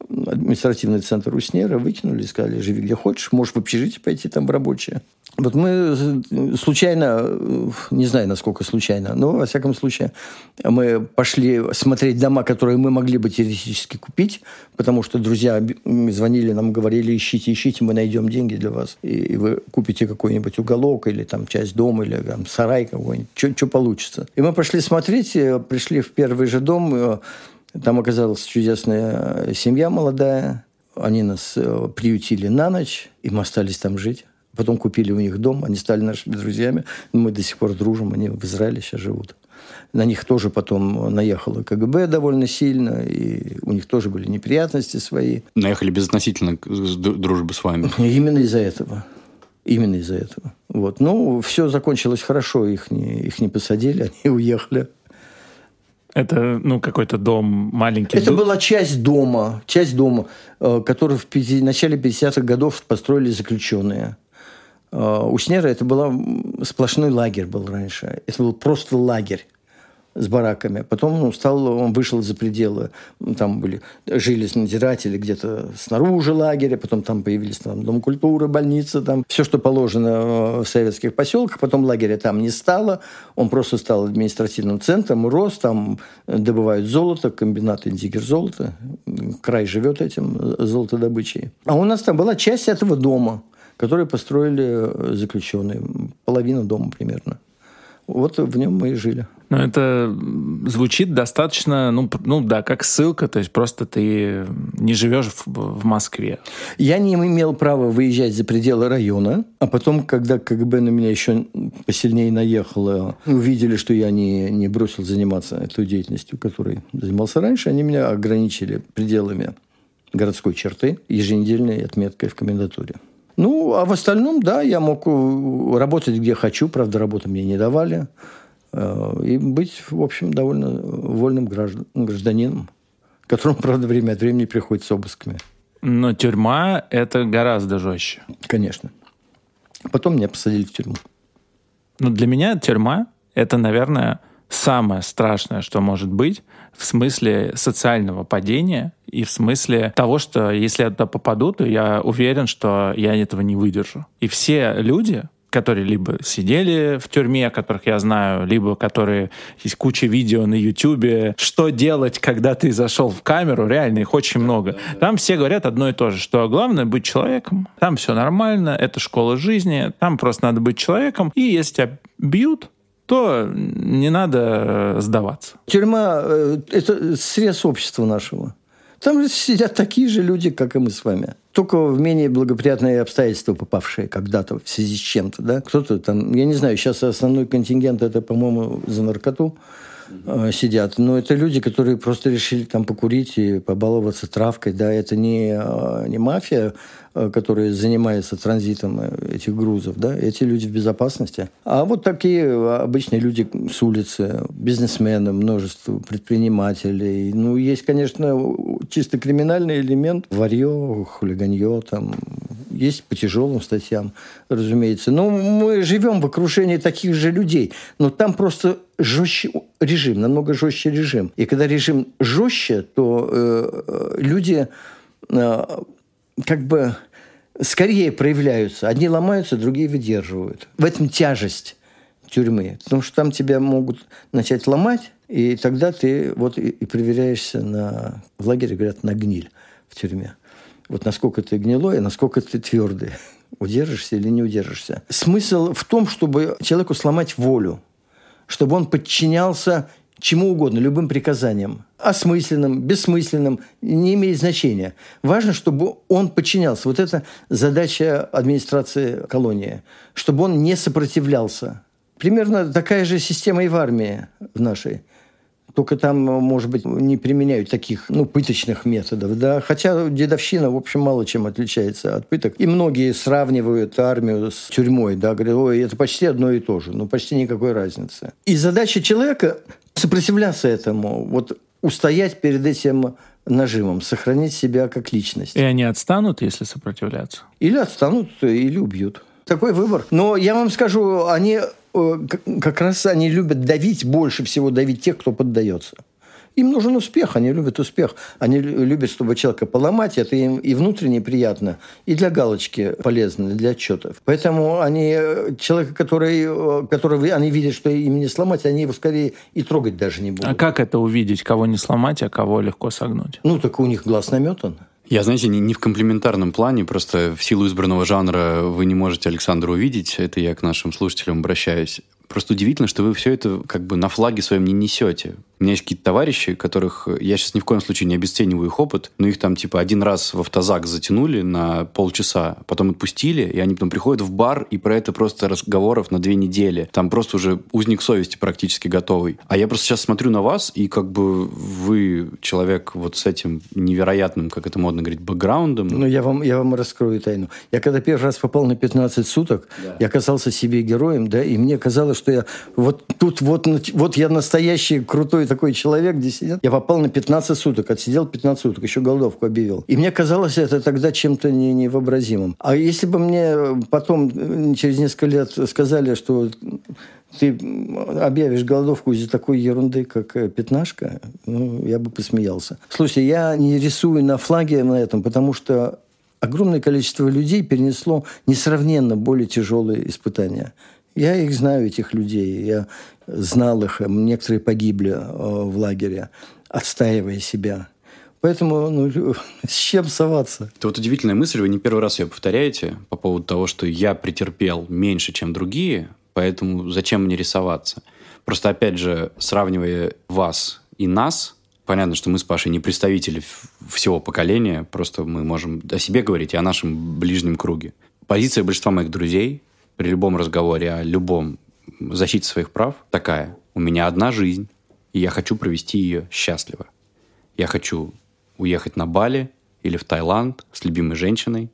административный центр Уснера, выкинули, сказали, живи где хочешь, можешь в общежитие пойти, там в рабочее. Вот мы случайно, не знаю, насколько случайно, но, во всяком случае, мы пошли смотреть дома, которые мы могли бы теоретически купить, потому что друзья звонили нам, говорили, ищите, ищите, мы найдем деньги для вас, и вы купите какой-нибудь уголок, или там часть дома, или там сарай какой-нибудь, что получится. И мы пошли смотреть, пришли в первый же дом, там оказалась чудесная семья молодая, они нас приютили на ночь, и мы остались там жить. Потом купили у них дом, они стали нашими друзьями. Мы до сих пор дружим, они в Израиле сейчас живут. На них тоже потом наехало ка гэ бэ довольно сильно, и у них тоже были неприятности свои. Наехали безотносительно дружбы с вами. Именно из-за этого. Именно из-за этого. Вот. Ну, все закончилось хорошо, их не, их не посадили, они уехали. Это, ну, какой-то дом маленький? Это была часть дома, часть дома, который в начале пятидесятых годов построили заключенные. Уснера это была сплошной лагерь был раньше. Это был просто лагерь с бараками. Потом он, стал, он вышел за пределы. Там были, жили надзиратели где-то снаружи лагеря. Потом там появились там, дом культуры, больница. Там, все, что положено в советских поселках. Потом лагеря там не стало. Он просто стал административным центром. Рос, там добывают золото, комбинаты Диггер-золота. Край живет этим золотодобычей. А у нас там была часть этого дома, которые построили заключенные. Половина дома примерно. Вот в нем мы и жили. Ну, это звучит достаточно, ну, ну да, как ссылка, то есть просто ты не живешь в, в Москве. Я не имел права выезжать за пределы района, а потом, когда ка гэ бэ на меня еще посильнее наехало, увидели, что я не, не бросил заниматься той деятельностью, которой занимался раньше, они меня ограничили пределами городской черты, еженедельной отметкой в комендатуре. Ну, а в остальном, да, я мог работать где хочу, правда, работы мне не давали, и быть, в общем, довольно вольным гражданином, которому, правда, время от времени приходит с обысками. Но тюрьма – это гораздо жестче. Конечно. Потом меня посадили в тюрьму. Ну, для меня тюрьма – это, наверное, самое страшное, что может быть, в смысле социального падения и в смысле того, что если я туда попаду, то я уверен, что я этого не выдержу. И все люди, которые либо сидели в тюрьме, которых я знаю, либо которые... Есть куча видео на Ютубе, что делать, когда ты зашел в камеру, реально, их очень много. Там все говорят одно и то же, что главное быть человеком, там все нормально, это школа жизни, там просто надо быть человеком, и если тебя бьют, то не надо сдаваться. Тюрьма – это срез общества нашего. Там же сидят такие же люди, как и мы с вами. Только в менее благоприятные обстоятельства, попавшие когда-то в связи с чем-то. Да? Кто-то там, я не знаю, сейчас основной контингент – это, по-моему, за наркоту э, сидят. Но это люди, которые просто решили там покурить и побаловаться травкой. Да? Это не, не мафия, которые занимаются транзитом этих грузов, да, эти люди в безопасности. А вот такие обычные люди с улицы, бизнесмены, множество предпринимателей. Ну, есть, конечно, чисто криминальный элемент. Варьё, хулиганье, там, есть по тяжелым статьям, разумеется. Но мы живем в окружении таких же людей. Но там просто жестче режим, намного жестче режим. И когда режим жестче, то э, люди э, как бы... скорее проявляются. Одни ломаются, другие выдерживают. В этом тяжесть тюрьмы. Потому что там тебя могут начать ломать, и тогда ты вот и, и проверяешься на... В лагере, говорят, на гниль в тюрьме. Вот насколько ты гнилой, а насколько ты твердый. Удержишься или не удержишься. Смысл в том, чтобы человеку сломать волю. Чтобы он подчинялся чему угодно, любым приказаниям, осмысленным, бессмысленным, не имеет значения. Важно, чтобы он подчинялся. Вот это задача администрации колонии, чтобы он не сопротивлялся. Примерно такая же система и в армии в нашей. Только там, может быть, не применяют таких, ну, пыточных методов, да. Хотя дедовщина, в общем, мало чем отличается от пыток. И многие сравнивают армию с тюрьмой, да, говорят, ой, это почти одно и то же, ну, почти никакой разницы. И задача человека – сопротивляться этому, вот устоять перед этим нажимом, сохранить себя как личность. И они отстанут, если сопротивляться? Или отстанут, или убьют. Такой выбор. Но я вам скажу, они... как раз они любят давить, больше всего давить тех, кто поддается. Им нужен успех, они любят успех. Они любят, чтобы человека поломать, это им и внутренне приятно, и для галочки полезно, для отчетов. Поэтому они, человека, который, которого они видят, что им не сломать, они его скорее и трогать даже не будут. А как это увидеть, кого не сломать, а кого легко согнуть? Ну, так у них глаз наметан. Я, знаете, не, не в комплиментарном плане, просто в силу избранного жанра вы не можете Александра увидеть, это я к нашим слушателям обращаюсь. Просто удивительно, что вы все это как бы на флаге своем не несете. У меня есть какие-то товарищи, которых... Я сейчас ни в коем случае не обесцениваю их опыт, но их там типа один раз в автозак затянули на полчаса, потом отпустили, и они потом приходят в бар, и про это просто разговоров на две недели. Там просто уже узник совести практически готовый. А я просто сейчас смотрю на вас, и как бы вы человек вот с этим невероятным, как это модно говорить, бэкграундом. Ну, я вам, я вам раскрою тайну. Я когда первый раз попал на пятнадцать суток, да, я казался себе героем, да, и мне казалось, что я вот тут вот, вот я настоящий крутой такой человек, диссидент. Я попал на пятнадцать суток, отсидел пятнадцать суток, еще голодовку объявил. И мне казалось это тогда чем-то не, невообразимым. А если бы мне потом, через несколько лет, сказали, что ты объявишь голодовку из-за такой ерунды, как пятнашка, ну, я бы посмеялся. Слушай, я не рисую на флаге на этом, потому что огромное количество людей перенесло несравненно более тяжелые испытания. Я их знаю, этих людей, я знал их, некоторые погибли в лагере, отстаивая себя. Поэтому, ну, с чем соваться? Это вот удивительная мысль, вы не первый раз ее повторяете по поводу того, что я претерпел меньше, чем другие, поэтому зачем мне рисоваться? Просто, опять же, сравнивая вас и нас, понятно, что мы с Пашей не представители всего поколения, просто мы можем о себе говорить и о нашем ближнем круге. Позиция большинства моих друзей – при любом разговоре о любом защите своих прав такая: у меня одна жизнь, и я хочу провести ее счастливо. Я хочу уехать на Бали или в Таиланд с любимой женщиной,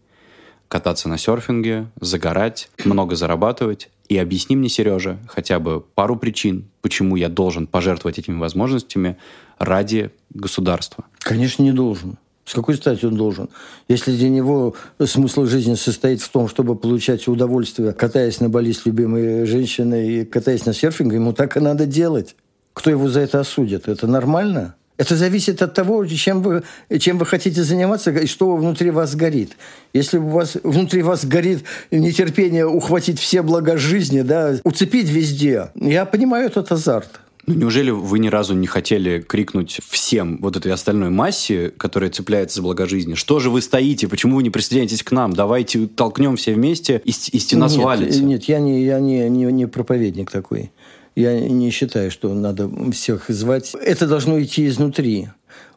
кататься на серфинге, загорать, много зарабатывать. И объясни мне, Сережа, хотя бы пару причин, почему я должен пожертвовать этими возможностями ради государства. Конечно, не должен. С какой стати он должен? Если для него смысл жизни состоит в том, чтобы получать удовольствие, катаясь на Бали с любимой женщиной и катаясь на серфинге, ему так и надо делать. Кто его за это осудит? Это нормально? Это зависит от того, чем вы, чем вы хотите заниматься и что внутри вас горит. Если у вас внутри вас горит нетерпение ухватить все блага жизни, да, уцепить везде, я понимаю этот азарт. Ну, неужели вы ни разу не хотели крикнуть всем вот этой остальной массе, которая цепляется за блага жизни? Что же вы стоите? Почему вы не присоединяетесь к нам? Давайте толкнем все вместе, и, и стена нет, свалится. Нет, я, не, я не, не, не проповедник такой. Я не считаю, что надо всех звать. Это должно идти изнутри.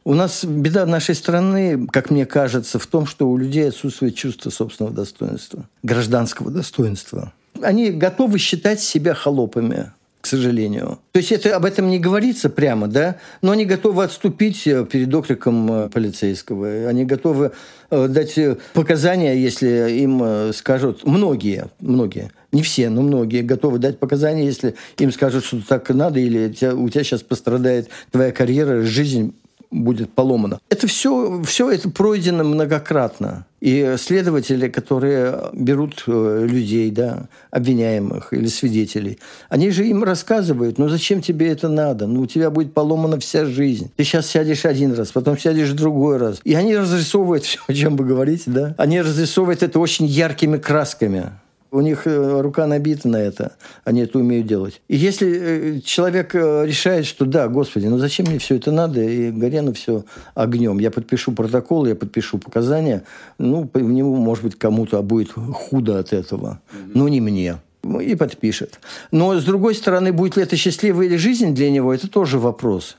У нас беда нашей страны, как мне кажется, в том, что у людей отсутствует чувство собственного достоинства, гражданского достоинства. Они готовы считать себя холопами, к сожалению. То есть это, об этом не говорится прямо, да, но они готовы отступить перед окриком полицейского, они готовы дать показания, если им скажут, многие, многие, не все, но многие готовы дать показания, если им скажут, что так надо, или у тебя сейчас пострадает твоя карьера, жизнь будет поломана. Это все, все это пройдено многократно. И следователи, которые берут людей, да, обвиняемых или свидетелей, они же им рассказывают, ну зачем тебе это надо? Ну у тебя будет поломана вся жизнь. Ты сейчас сядешь один раз, потом сядешь другой раз. И они разрисовывают все, о чем вы говорите, да? Они разрисовывают это очень яркими красками. У них рука набита на это. Они это умеют делать. И если человек решает, что да, господи, ну зачем мне все это надо, и горяно все огнем. Я подпишу протокол, я подпишу показания. Ну, по нему, может быть, кому-то будет худо от этого. Mm-hmm. Но не мне. и подпишет. Но, с другой стороны, будет ли это счастливая жизнь для него, это тоже вопрос.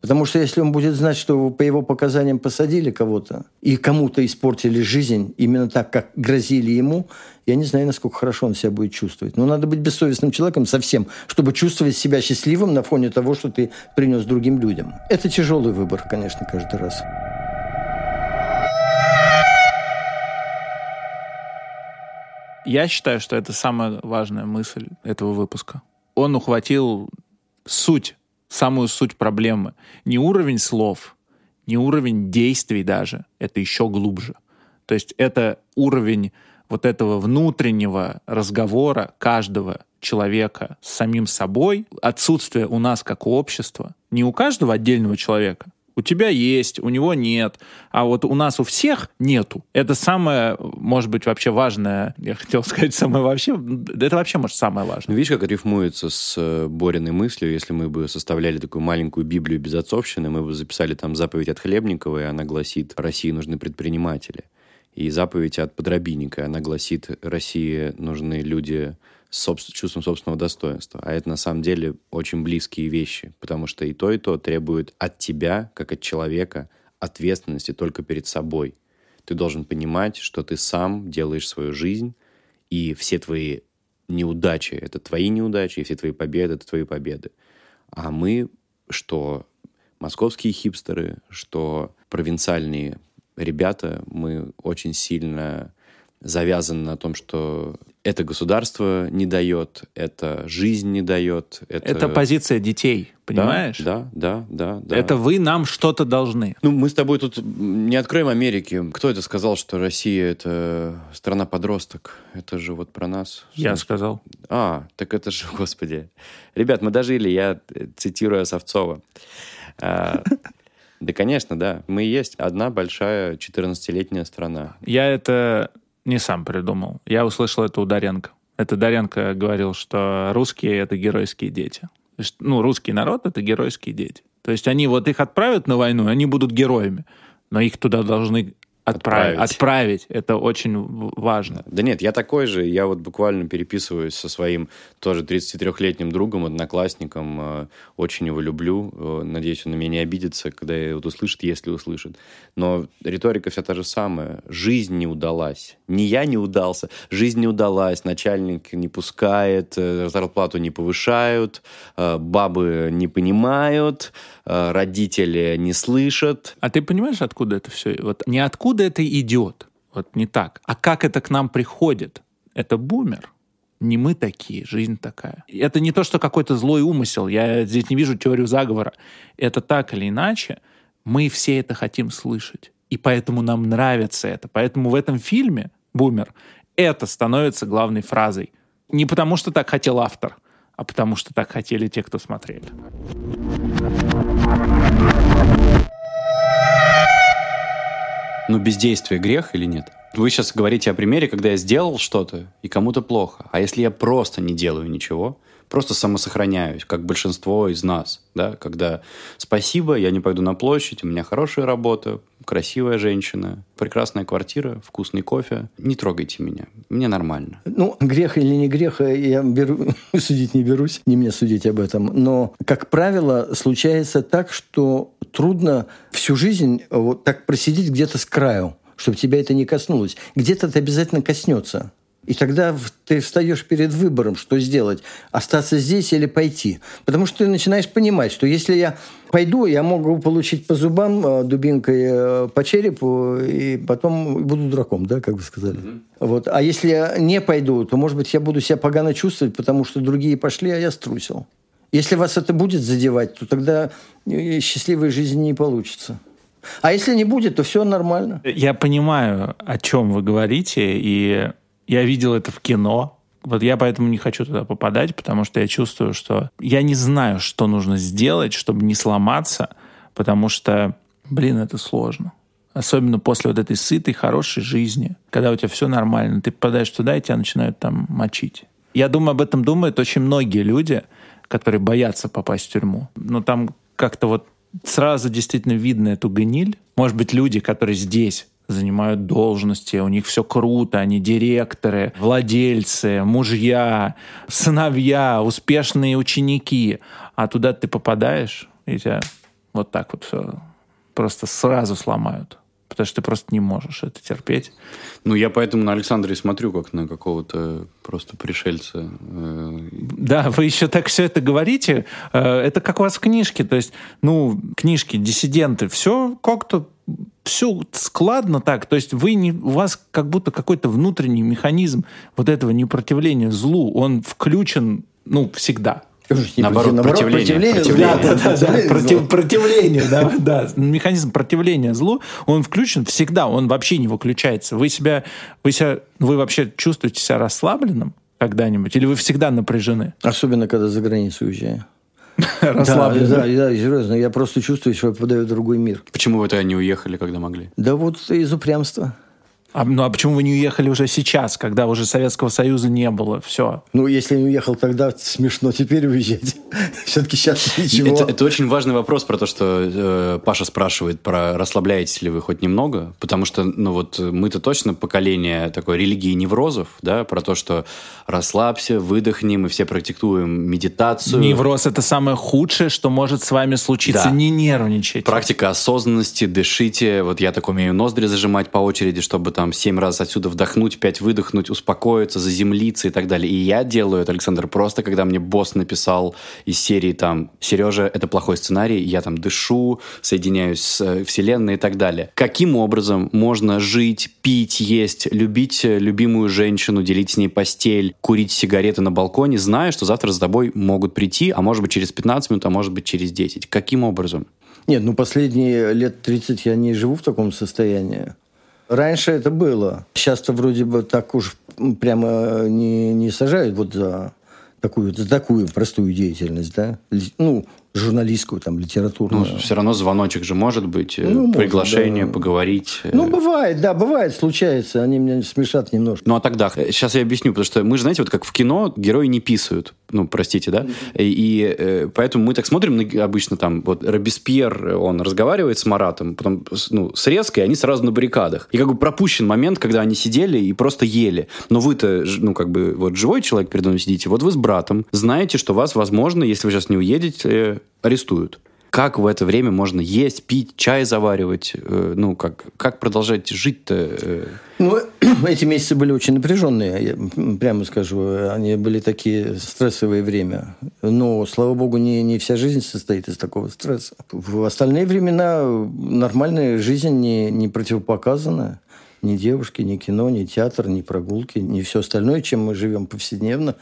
Потому что если он будет знать, что по его показаниям посадили кого-то и кому-то испортили жизнь именно так, как грозили ему, я не знаю, насколько хорошо он себя будет чувствовать. Но надо быть бессовестным человеком совсем, чтобы чувствовать себя счастливым на фоне того, что ты принес другим людям. Это тяжелый выбор, конечно, каждый раз. Я считаю, что это самая важная мысль этого выпуска. Он ухватил суть, самую суть проблемы. Не уровень слов, не уровень действий даже. Это еще глубже. То есть это уровень вот этого внутреннего разговора каждого человека с самим собой. Отсутствие у нас как у общества. Не у каждого отдельного человека. У тебя есть, у него нет. А вот у нас у всех нету. Это самое, может быть, вообще важное. Я хотел сказать, самое вообще... Это вообще, может, самое важное. Видишь, как рифмуется с Бориной мыслью. Если мы бы составляли такую маленькую Библию безотцовщины, мы бы записали там заповедь от Хлебникова, и она гласит «России нужны предприниматели». И заповедь от Подрабинека, она гласит «России нужны люди с собствен... чувством собственного достоинства». А это на самом деле очень близкие вещи, потому что и то, и то требует от тебя, как от человека, ответственности только перед собой. Ты должен понимать, что ты сам делаешь свою жизнь, и все твои неудачи — это твои неудачи, и все твои победы — это твои победы. А мы, что московские хипстеры, что провинциальные ребята, мы очень сильно завязаны на том, что это государство не дает, это жизнь не дает. Это, это позиция детей, понимаешь? Да, да, да, да. Это вы нам что-то должны. Ну, мы с тобой тут не откроем Америки. Кто это сказал, что Россия — это страна-подросток? Это же вот про нас. Я что-то... сказал. А, так это же, господи. Ребят, мы дожили, я цитирую Асавцова. Да, конечно, да. Мы и есть одна большая четырнадцатилетняя страна. Я это не сам придумал. Я услышал это у Доренко. Это Доренко говорил, что русские — это геройские дети. Ну, русский народ — это геройские дети. То есть они вот их отправят на войну, они будут героями. Но их туда должны отправить. Отправить. Это очень важно. Да нет, я такой же. Я вот буквально переписываюсь со своим тоже тридцатитрёхлетним другом, одноклассником. Очень его люблю. Надеюсь, он на меня не обидится, когда вот услышит, если услышит. Но риторика вся та же самая. Жизнь не удалась. Не я не удался. Жизнь не удалась. Начальник не пускает. Зарплату не повышают. Бабы не понимают. Родители не слышат. А ты понимаешь, откуда это все? Вот не откуда это идет. Вот не так. А как это к нам приходит? Это бумер. Не мы такие, жизнь такая. Это не то, что какой-то злой умысел. Я здесь не вижу теорию заговора. Это так или иначе. Мы все это хотим слышать. И поэтому нам нравится это. Поэтому в этом фильме «Бумер» это становится главной фразой. Не потому, что так хотел автор, а потому, что так хотели те, кто смотрели. Ну, бездействие — грех или нет? Вы сейчас говорите о примере, когда я сделал что-то, и кому-то плохо. А если я просто не делаю ничего, просто самосохраняюсь, как большинство из нас, да? Когда спасибо, я не пойду на площадь, у меня хорошая работа, красивая женщина, прекрасная квартира, вкусный кофе. Не трогайте меня, мне нормально. Ну, грех или не грех, я беру, судить не берусь, не мне судить об этом. Но, как правило, случается так, что трудно всю жизнь вот так просидеть где-то с краю, чтобы тебя это не коснулось. Где-то это обязательно коснется. И тогда ты встаешь перед выбором, что сделать, остаться здесь или пойти. Потому что ты начинаешь понимать, что если я пойду, я могу получить по зубам дубинкой по черепу, и потом буду дураком, да, как вы сказали. Mm-hmm. Вот. А если я не пойду, то, может быть, я буду себя погано чувствовать, потому что другие пошли, а я струсил. Если вас это будет задевать, то тогда счастливой жизни не получится. А если не будет, то все нормально. Я понимаю, о чем вы говорите, и я видел это в кино. Вот я поэтому не хочу туда попадать, потому что я чувствую, что я не знаю, что нужно сделать, чтобы не сломаться, потому что, блин, это сложно. Особенно после вот этой сытой, хорошей жизни, когда у тебя все нормально, ты попадаешь туда, и тебя начинают там мочить. Я думаю, об этом думают очень многие люди, которые боятся попасть в тюрьму. Но там как-то вот сразу действительно видно эту гниль. Может быть, люди, которые здесь занимают должности, у них все круто, они директоры, владельцы, мужья, сыновья, успешные ученики. А туда ты попадаешь, и тебя вот так вот все просто сразу сломают. Потому что ты просто не можешь это терпеть. Ну, я поэтому на Александра и смотрю, как на какого-то просто пришельца. Да, вы еще так все это говорите. Это как у вас в книжке. То есть, ну, книжки, диссиденты, все как-то все складно так. То есть вы не, у вас как будто какой-то внутренний механизм вот этого непротивления злу, он включен, ну, всегда. Наоборот, противление. Противление, да, да. Механизм противления злу, он включен всегда, он вообще не выключается. Вы себя, вы себя, вы вообще чувствуете себя расслабленным когда-нибудь? Или вы всегда напряжены? Особенно, когда за границу уезжаю. Расслаблены. Да, да, серьезно. Я просто чувствую, что я попадаю в другой мир. Почему вы тогда не уехали, когда могли? Да вот из упрямства. А, ну, а почему вы не уехали уже сейчас, когда уже Советского Союза не было? Все. Ну, если не уехал тогда, смешно теперь уезжать. Все-таки сейчас ничего. Это, это очень важный вопрос про то, что э, Паша спрашивает про расслабляетесь ли вы хоть немного, потому что, ну, вот мы-то точно поколение такой религии неврозов, да, про то, что расслабься, выдохни, мы все практикуем медитацию. Невроз – это самое худшее, что может с вами случиться, да. Не нервничать. Практика осознанности, дышите. Вот я так умею ноздри зажимать по очереди, чтобы там Там, семь раз отсюда вдохнуть, пять выдохнуть, успокоиться, заземлиться и так далее. И я делаю это, Александр, просто когда мне босс написал из серии там «Сережа, это плохой сценарий, я там дышу, соединяюсь с вселенной» и так далее. Каким образом можно жить, пить, есть, любить любимую женщину, делить с ней постель, курить сигареты на балконе, зная, что завтра за тобой могут прийти, а может быть через пятнадцать минут, а может быть через десять? Каким образом? Нет, ну последние лет тридцать я не живу в таком состоянии. Раньше это было. Сейчас-то вроде бы так уж прямо не, не сажают вот за такую, за такую простую деятельность, да? Ну, журналистскую, там, литературную. Ну, все равно звоночек же может быть, ну, приглашение, да. Поговорить. Ну, бывает, да, бывает, случается. Они меня смешат немножко. Ну, а тогда, сейчас я объясню, потому что мы же, знаете, вот как в кино герои не писают. Ну, простите, да? И э, поэтому мы так смотрим на, обычно там, вот Робеспьер, он разговаривает с Маратом, потом, ну, с резкой, они сразу на баррикадах. И как бы пропущен момент, когда они сидели и просто ели. Но вы-то, ну, как бы, вот живой человек передо мной сидите, вот вы с братом, знаете, что вас, возможно, если вы сейчас не уедете, арестуют. Как в это время можно есть, пить, чай заваривать? Э, ну, как, как продолжать жить-то? Э? Ну, эти месяцы были очень напряженные, я прямо скажу. Они были такие стрессовые время. Но, слава богу, не, не вся жизнь состоит из такого стресса. В остальные времена нормальная жизнь не, не противопоказана. Ни девушки, ни кино, ни театр, ни прогулки, ни все остальное, чем мы живем повседневно.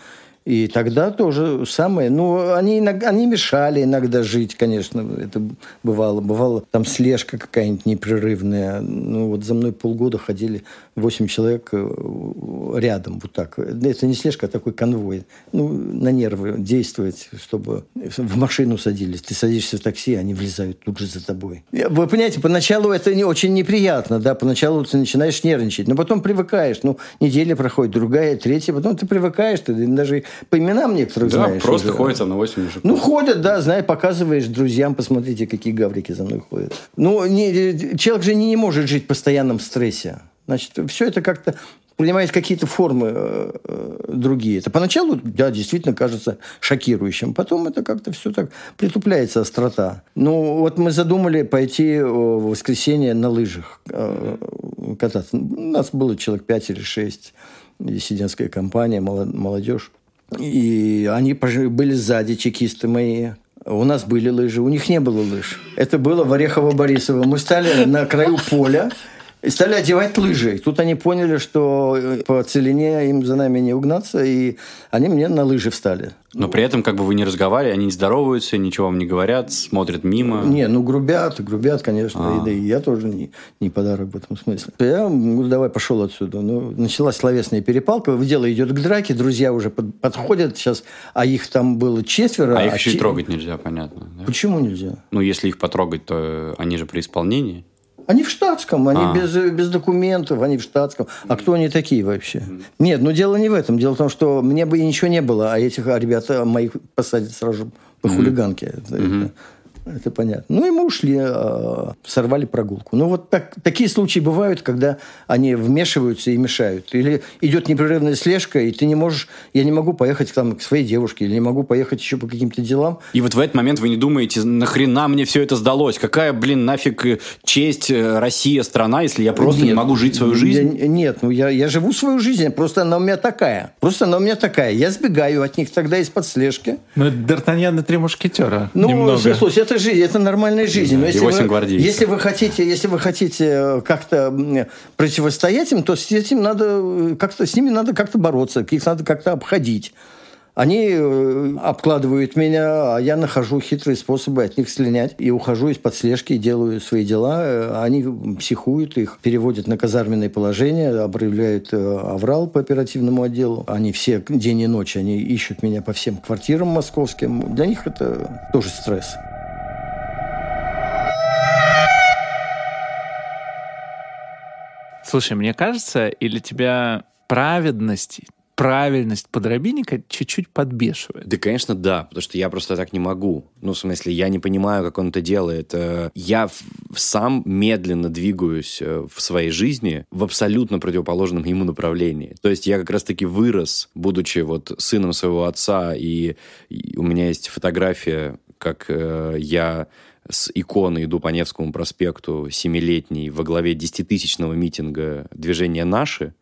И тогда тоже самое. Ну, они, они мешали иногда жить, конечно. Это бывало. Бывало там слежка какая-нибудь непрерывная. Ну, вот за мной полгода ходили восемь человек рядом вот так. Это не слежка, а такой конвой. Ну, на нервы действовать, чтобы в машину садились. Ты садишься в такси, они влезают тут же за тобой. Вы понимаете, поначалу это не, очень неприятно, да. Поначалу ты начинаешь нервничать. Но потом привыкаешь. Ну, неделя проходит, другая, третья. Потом ты привыкаешь, ты даже... По именам некоторых, да, знаешь. Да, просто ходят на восемь уже. Ну, ходят, да, знаешь, показываешь друзьям, посмотрите, какие гаврики за мной ходят. Ну, не, человек же не, не может жить в постоянном стрессе. Значит, все это как-то принимает какие-то формы э, э, другие. Это поначалу, да, действительно кажется шокирующим. Потом это как-то все так притупляется, острота. Ну, вот мы задумали пойти в воскресенье на лыжах э, кататься. У нас было человек пять или шесть, диссидентская компания, молодежь. И они были сзади, чекисты мои. У нас были лыжи, у них не было лыж. Это было в Орехово-Борисово. Мы стали на краю поля и стали одевать лыжи. И тут они поняли, что по целине им за нами не угнаться, и они мне на лыжи встали. Но при этом как бы вы не разговариваете, они не здороваются, ничего вам не говорят, смотрят мимо. Не, ну грубят, грубят, конечно. И, да, и я тоже не, не подарок в этом смысле. Я, ну, давай пошел отсюда. Ну, началась словесная перепалка, дело идет к драке, друзья уже под, подходят сейчас, а их там было четверо. А, а их еще ч... и трогать нельзя, понятно. Да? Почему нельзя? Ну, если их потрогать, то они же при исполнении. Они в штатском, они а. без, без документов, они в штатском. А кто они такие вообще? Нет, ну дело не в этом. Дело в том, что мне бы и ничего не было, а этих ребят моих посадят сразу по хулиганке. Mm-hmm. это понятно. Ну, и мы ушли, сорвали прогулку. Ну, вот так, такие случаи бывают, когда они вмешиваются и мешают. Или идет непрерывная слежка, и ты не можешь... Я не могу поехать там, к своей девушке, или не могу поехать еще по каким-то делам. И вот в этот момент вы не думаете, нахрена мне все это сдалось? Какая, блин, нафиг честь, Россия, страна, если я просто нет, не могу жить свою жизнь? Я, нет, ну, я, я живу свою жизнь, просто она у меня такая. Просто она у меня такая. Я сбегаю от них тогда из-под слежки. Ну, это Д'Артаньян и три мушкетера. Ну, немного. Слушай, это жизнь, это нормальная жизнь. Да, но если вы, если вы хотите, если вы хотите как-то противостоять им, то с этим надо как-то, с ними надо как-то бороться, их надо как-то обходить. Они обкладывают меня, а я нахожу хитрые способы от них слинять. И ухожу из-под слежки, делаю свои дела. Они психуют, их переводят на казарменное положение, объявляют аврал по оперативному отделу. Они все день и ночь, они ищут меня по всем квартирам московским. Для них это тоже стресс. Слушай, мне кажется, или тебя праведность... правильность Подрабинека чуть-чуть подбешивает. Да, конечно, да, потому что я просто так не могу. Ну, в смысле, я не понимаю, как он это делает. Я сам медленно двигаюсь в своей жизни в абсолютно противоположном ему направлении. То есть я как раз-таки вырос, будучи вот сыном своего отца, и у меня есть фотография, как я... с иконы иду по Невскому проспекту, семилетний, во главе десятитысячного митинга движения «Наши».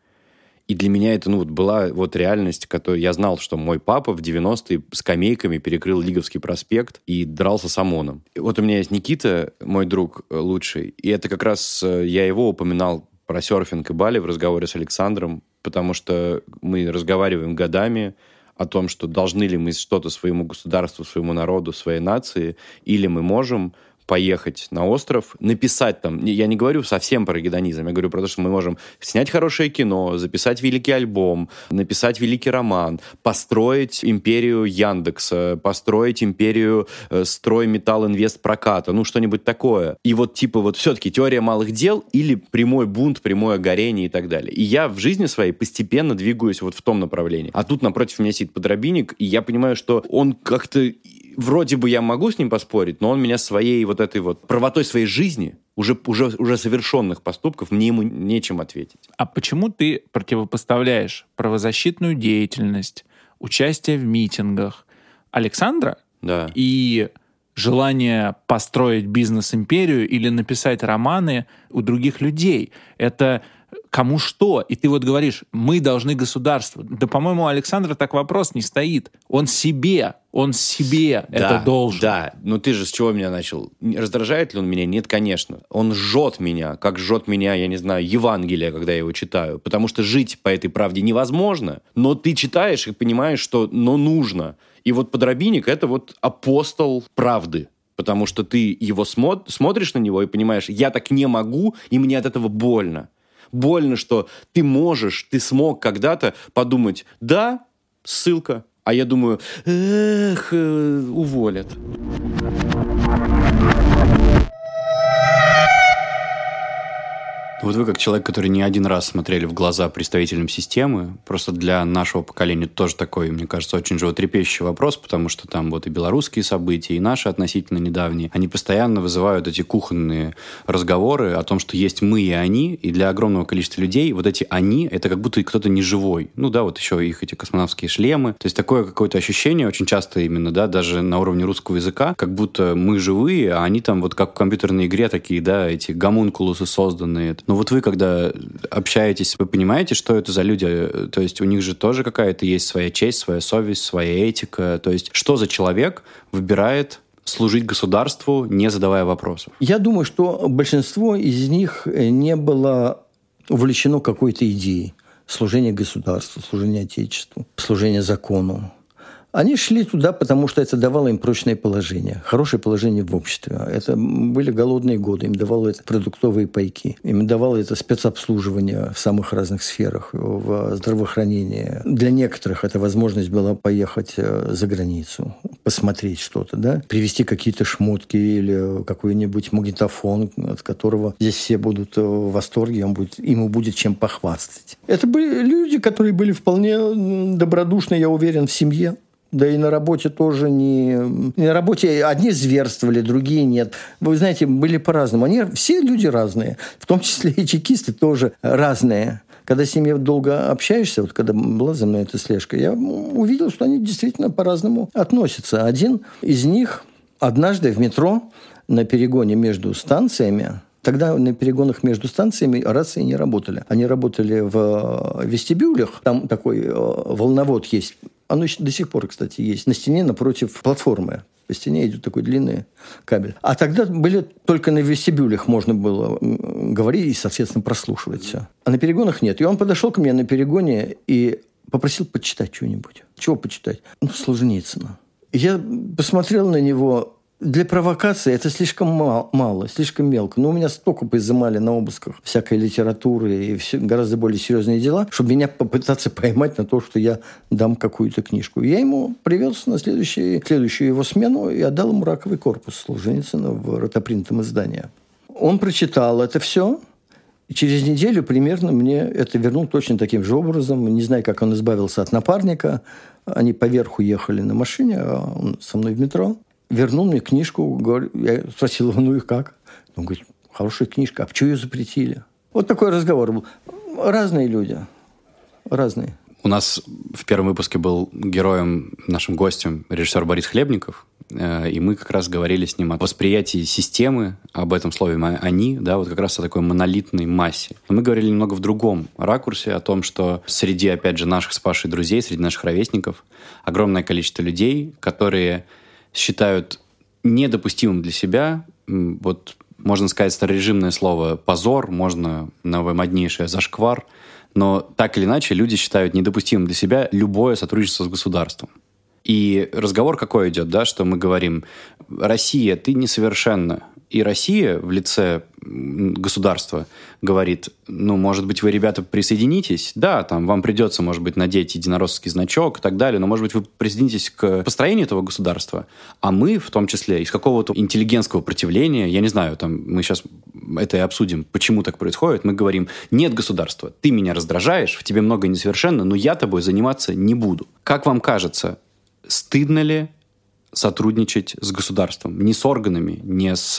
И для меня это, ну, вот была вот реальность, которую я знал, что мой папа в девяностые скамейками перекрыл Лиговский проспект и дрался с ОМОНом. И вот у меня есть Никита, мой друг лучший, и это как раз я его упоминал про серфинг и Бали в разговоре с Александром, потому что мы разговариваем годами о том, что должны ли мы что-то своему государству, своему народу, своей нации, или мы можем поехать на остров, написать там... Я не говорю совсем про гедонизм, я говорю про то, что мы можем снять хорошее кино, записать великий альбом, написать великий роман, построить империю Яндекса, построить империю э, стройметаллинвестпроката, ну, что-нибудь такое. И вот, типа, вот все-таки теория малых дел или прямой бунт, прямое горение и так далее. И я в жизни своей постепенно двигаюсь вот в том направлении. А тут напротив меня сидит Подрабинек, и я понимаю, что он как-то... Вроде бы я могу с ним поспорить, но он меня своей вот этой вот правотой своей жизни, уже, уже, уже совершенных поступков, мне ему нечем ответить. А почему ты противопоставляешь правозащитную деятельность, участие в митингах Александра да. и желание построить бизнес-империю или написать романы у других людей? Это... Кому что? И ты вот говоришь, мы должны государству. Да, по-моему, у Александра так вопрос не стоит. Он себе, он себе да, это должен. Да, но ты же с чего меня начал? Раздражает ли он меня? Нет, конечно. Он жжет меня, как жжет меня, я не знаю, Евангелие, когда я его читаю. Потому что жить по этой правде невозможно. Но ты читаешь и понимаешь, что но нужно. И вот Подрабинек — это вот апостол правды. Потому что ты его смо- смотришь на него и понимаешь, я так не могу, и мне от этого больно. Больно, что ты можешь, ты смог когда-то подумать, да, ссылка, а я думаю, эх, уволят. Вот вы, как человек, который не один раз смотрели в глаза представителям системы, просто для нашего поколения тоже такой, мне кажется, очень животрепещущий вопрос, потому что там вот и белорусские события, и наши относительно недавние, они постоянно вызывают эти кухонные разговоры о том, что есть мы и они, и для огромного количества людей вот эти «они» — это как будто кто-то неживой. Ну да, вот еще их эти космонавтские шлемы. То есть такое какое-то ощущение очень часто именно, да, даже на уровне русского языка, как будто мы живые, а они там вот как в компьютерной игре такие, да, эти гомункулусы созданные. Но вот вы, когда общаетесь, вы понимаете, что это за люди? То есть у них же тоже какая-то есть своя честь, своя совесть, своя этика. То есть что за человек выбирает служить государству, не задавая вопросов? Я думаю, что большинство из них не было увлечено какой-то идеей служения государству, служения отечеству, служения закону. Они шли туда, потому что это давало им прочное положение, хорошее положение в обществе. Это были голодные годы, им давало это продуктовые пайки, им давало это спецобслуживание в самых разных сферах, в здравоохранении. Для некоторых это возможность была поехать за границу, посмотреть что-то, да? Привезти какие-то шмотки или какой-нибудь магнитофон, от которого здесь все будут в восторге, он будет, ему будет чем похвастать. Это были люди, которые были вполне добродушны, я уверен, в семье. Да и на работе тоже не... На работе одни зверствовали, другие нет. Вы знаете, были по-разному. Они все люди разные, в том числе и чекисты тоже разные. Когда с ними долго общаешься, вот когда была за мной эта слежка, я увидел, что они действительно по-разному относятся. Один из них однажды в метро на перегоне между станциями, тогда на перегонах между станциями рации не работали. Они работали в вестибюлях, там такой волновод есть. Оно до сих пор, кстати, есть. На стене напротив платформы. По стене идет такой длинный кабель. А тогда были только на вестибюлях можно было говорить и, соответственно, прослушивать все. А на перегонах нет. И он подошел ко мне на перегоне и попросил почитать что-нибудь. Чего почитать? Ну, Солженицына. Я посмотрел на него... Для провокации это слишком мало, мало, слишком мелко. Но у меня столько поизымали на обысках всякой литературы и все, гораздо более серьезные дела, чтобы меня попытаться поймать на то, что я дам какую-то книжку. Я ему привез на следующую, следующую его смену и отдал ему раковый корпус Солженицына в ротопринтном издании. Он прочитал это все. И через неделю примерно мне это вернул точно таким же образом. Не знаю, как он избавился от напарника. Они поверху ехали на машине, а он со мной в метро. Вернул мне книжку, говорю, я спросил его, ну и как? Он говорит, хорошая книжка, а почему ее запретили? Вот такой разговор был. Разные люди, разные. У нас в первом выпуске был героем, нашим гостем, режиссер Борис Хлебников, и мы как раз говорили с ним о восприятии системы, об этом слове «они», да, вот как раз о такой монолитной массе. Мы говорили немного в другом ракурсе, о том, что среди, опять же, наших с Пашей друзей, среди наших ровесников огромное количество людей, которые... считают недопустимым для себя, вот можно сказать старорежимное слово «позор», можно новомоднейшее «зашквар», но так или иначе люди считают недопустимым для себя любое сотрудничество с государством. И разговор какой идет, да, что мы говорим «Россия, ты несовершенна». И Россия в лице государства говорит, ну, может быть, вы, ребята, присоединитесь, да, там, вам придется, может быть, надеть единороссовский значок и так далее, но, может быть, вы присоединитесь к построению этого государства, а мы, в том числе, из какого-то интеллигентского противления, я не знаю, там, мы сейчас это и обсудим, почему так происходит, мы говорим, нет государства, ты меня раздражаешь, в тебе много несовершенно, но я тобой заниматься не буду. Как вам кажется, стыдно ли сотрудничать с государством? Не с органами, не, с,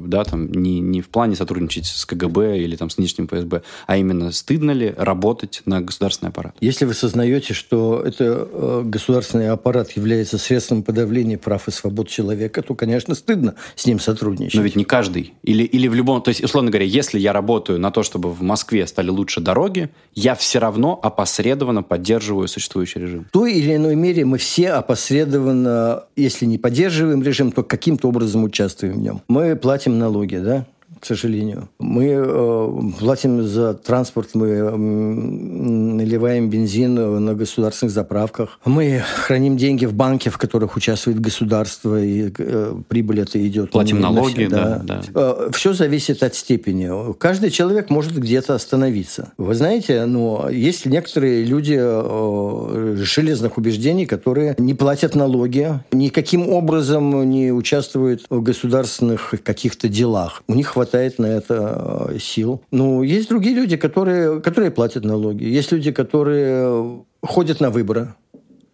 да, там, не, не в плане сотрудничать с ка гэ бэ или там, с нынешним пэ эс бэ, а именно стыдно ли работать на государственный аппарат? Если вы сознаете, что это государственный аппарат является средством подавления прав и свобод человека, то, конечно, стыдно с ним сотрудничать. Но ведь не каждый. Или, или в любом... То есть, условно говоря, если я работаю на то, чтобы в Москве стали лучше дороги, я все равно опосредованно поддерживаю существующий режим. В той или иной мере мы все опосредованно... Если не поддерживаем режим, то каким-то образом участвуем в нем. Мы платим налоги, да, к сожалению. Мы э, платим за транспорт, мы э, наливаем бензин на государственных заправках. Мы храним деньги в банке, в которых участвует государство, и э, прибыль это идет. Платим ну, налоги, да. да, да. Э, все зависит от степени. Каждый человек может где-то остановиться. Вы знаете, ну, есть некоторые люди э, железных убеждений, которые не платят налоги, никаким образом не участвуют в государственных каких-то делах. У них хватает хватает на это сил. Ну, есть другие люди, которые, которые платят налоги. Есть люди, которые ходят на выборы.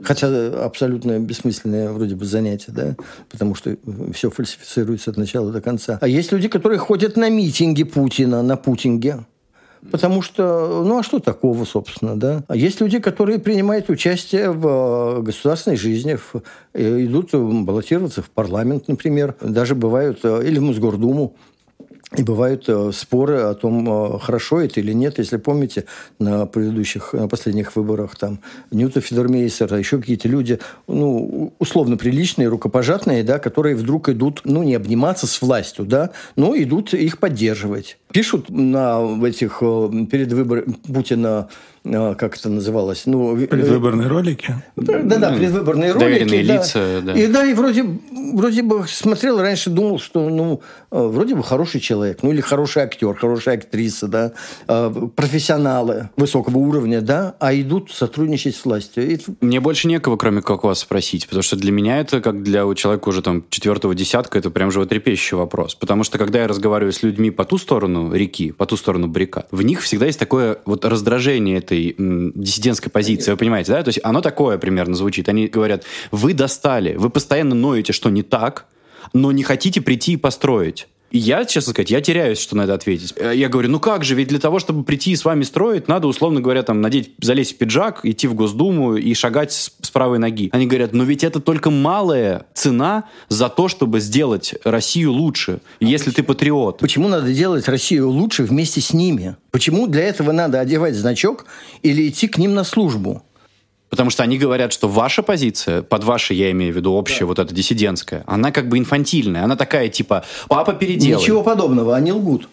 Хотя абсолютно бессмысленное вроде бы занятие, да, потому что все фальсифицируется от начала до конца. А есть люди, которые ходят на митинги Путина, на путинге. Потому что, ну а что такого, собственно, да? Есть люди, которые принимают участие в государственной жизни, в, идут баллотироваться в парламент, например. Даже бывают, или в Мосгордуму. И бывают э, споры о том, э, хорошо это или нет. Если помните, на предыдущих, на последних выборах там Ньютон Федермейсер, а еще какие-то люди, ну, условно приличные, рукопожатные, да, которые вдруг идут, ну, не обниматься с властью, да, но идут их поддерживать. Пишут на этих э, перед выборами Путина, э, как это называлось? Ну, предвыборные э, ролики? Да-да, предвыборные ролики. Доверенные лица, да. И да, и вроде, вроде бы смотрел, раньше думал, что, ну, э, вроде бы хороший человек. Ну, или хороший актер, хорошая актриса, да, профессионалы высокого уровня, да, а идут сотрудничать с властью. И... Мне больше некого, кроме как вас спросить, потому что для меня это, как для человека уже там четвертого десятка, это прям животрепещущий вопрос. Потому что, когда я разговариваю с людьми по ту сторону сторону реки, по ту сторону баррикад, в них всегда есть такое вот раздражение этой м, диссидентской позиции, вы понимаете, да? То есть оно такое примерно звучит. Они говорят, вы достали, вы постоянно ноете, что не так, но не хотите прийти и построить. И я, честно сказать, я теряюсь, что на это ответить. Я говорю, ну как же, ведь для того, чтобы прийти и с вами строить, надо, условно говоря, там, надеть, залезть в пиджак, идти в Госдуму и шагать с, с правой ноги. Они говорят, но ведь это только малая цена за то, чтобы сделать Россию лучше, а если почему? Ты патриот. Почему надо делать Россию лучше вместе с ними? Почему для этого надо одевать значок или идти к ним на службу? Потому что они говорят, что ваша позиция, под вашей я имею в виду общая, да. вот эта диссидентская, она как бы инфантильная, она такая типа «папа, переделай». Ничего подобного, они лгут.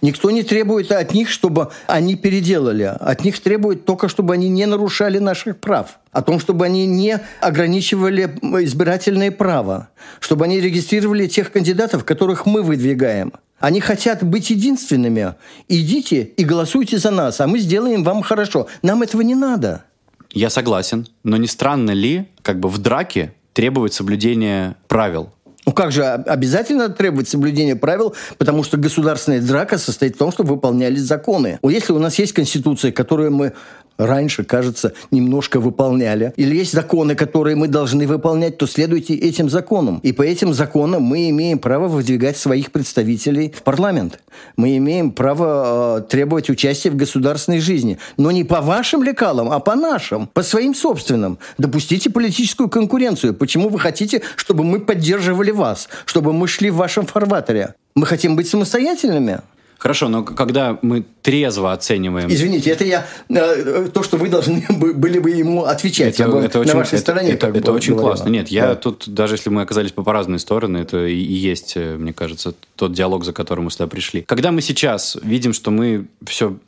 Никто не требует от них, чтобы они переделали. От них требует только, чтобы они не нарушали наших прав. О том, чтобы они не ограничивали избирательное право. Чтобы они регистрировали тех кандидатов, которых мы выдвигаем. Они хотят быть единственными. Идите и голосуйте за нас, а мы сделаем вам хорошо. Нам этого не надо. Я согласен, но не странно ли, как бы в драке требовать соблюдения правил? Ну как же, обязательно требовать соблюдения правил, потому что государственная драка состоит в том, чтобы выполнялись законы. Вот если у нас есть конституция, которую мы раньше, кажется, немножко выполняли, или есть законы, которые мы должны выполнять, то следуйте этим законам. И по этим законам мы имеем право выдвигать своих представителей в парламент. Мы имеем право э, требовать участия в государственной жизни. Но не по вашим лекалам, а по нашим, по своим собственным. Допустите политическую конкуренцию. Почему вы хотите, чтобы мы поддерживали вас, чтобы мы шли в вашем фарватере? Мы хотим быть самостоятельными? Хорошо, но когда мы трезво оцениваем... Извините, это я... Э, то, что вы должны были бы ему отвечать. Это, я бы это на очень, вашей это, стороне. Это, это очень говорила. Классно. Нет, я да. тут, даже если мы оказались по, по разные стороны, это и, и есть, мне кажется, тот диалог, за которым мы сюда пришли. Когда мы сейчас видим, что мы все...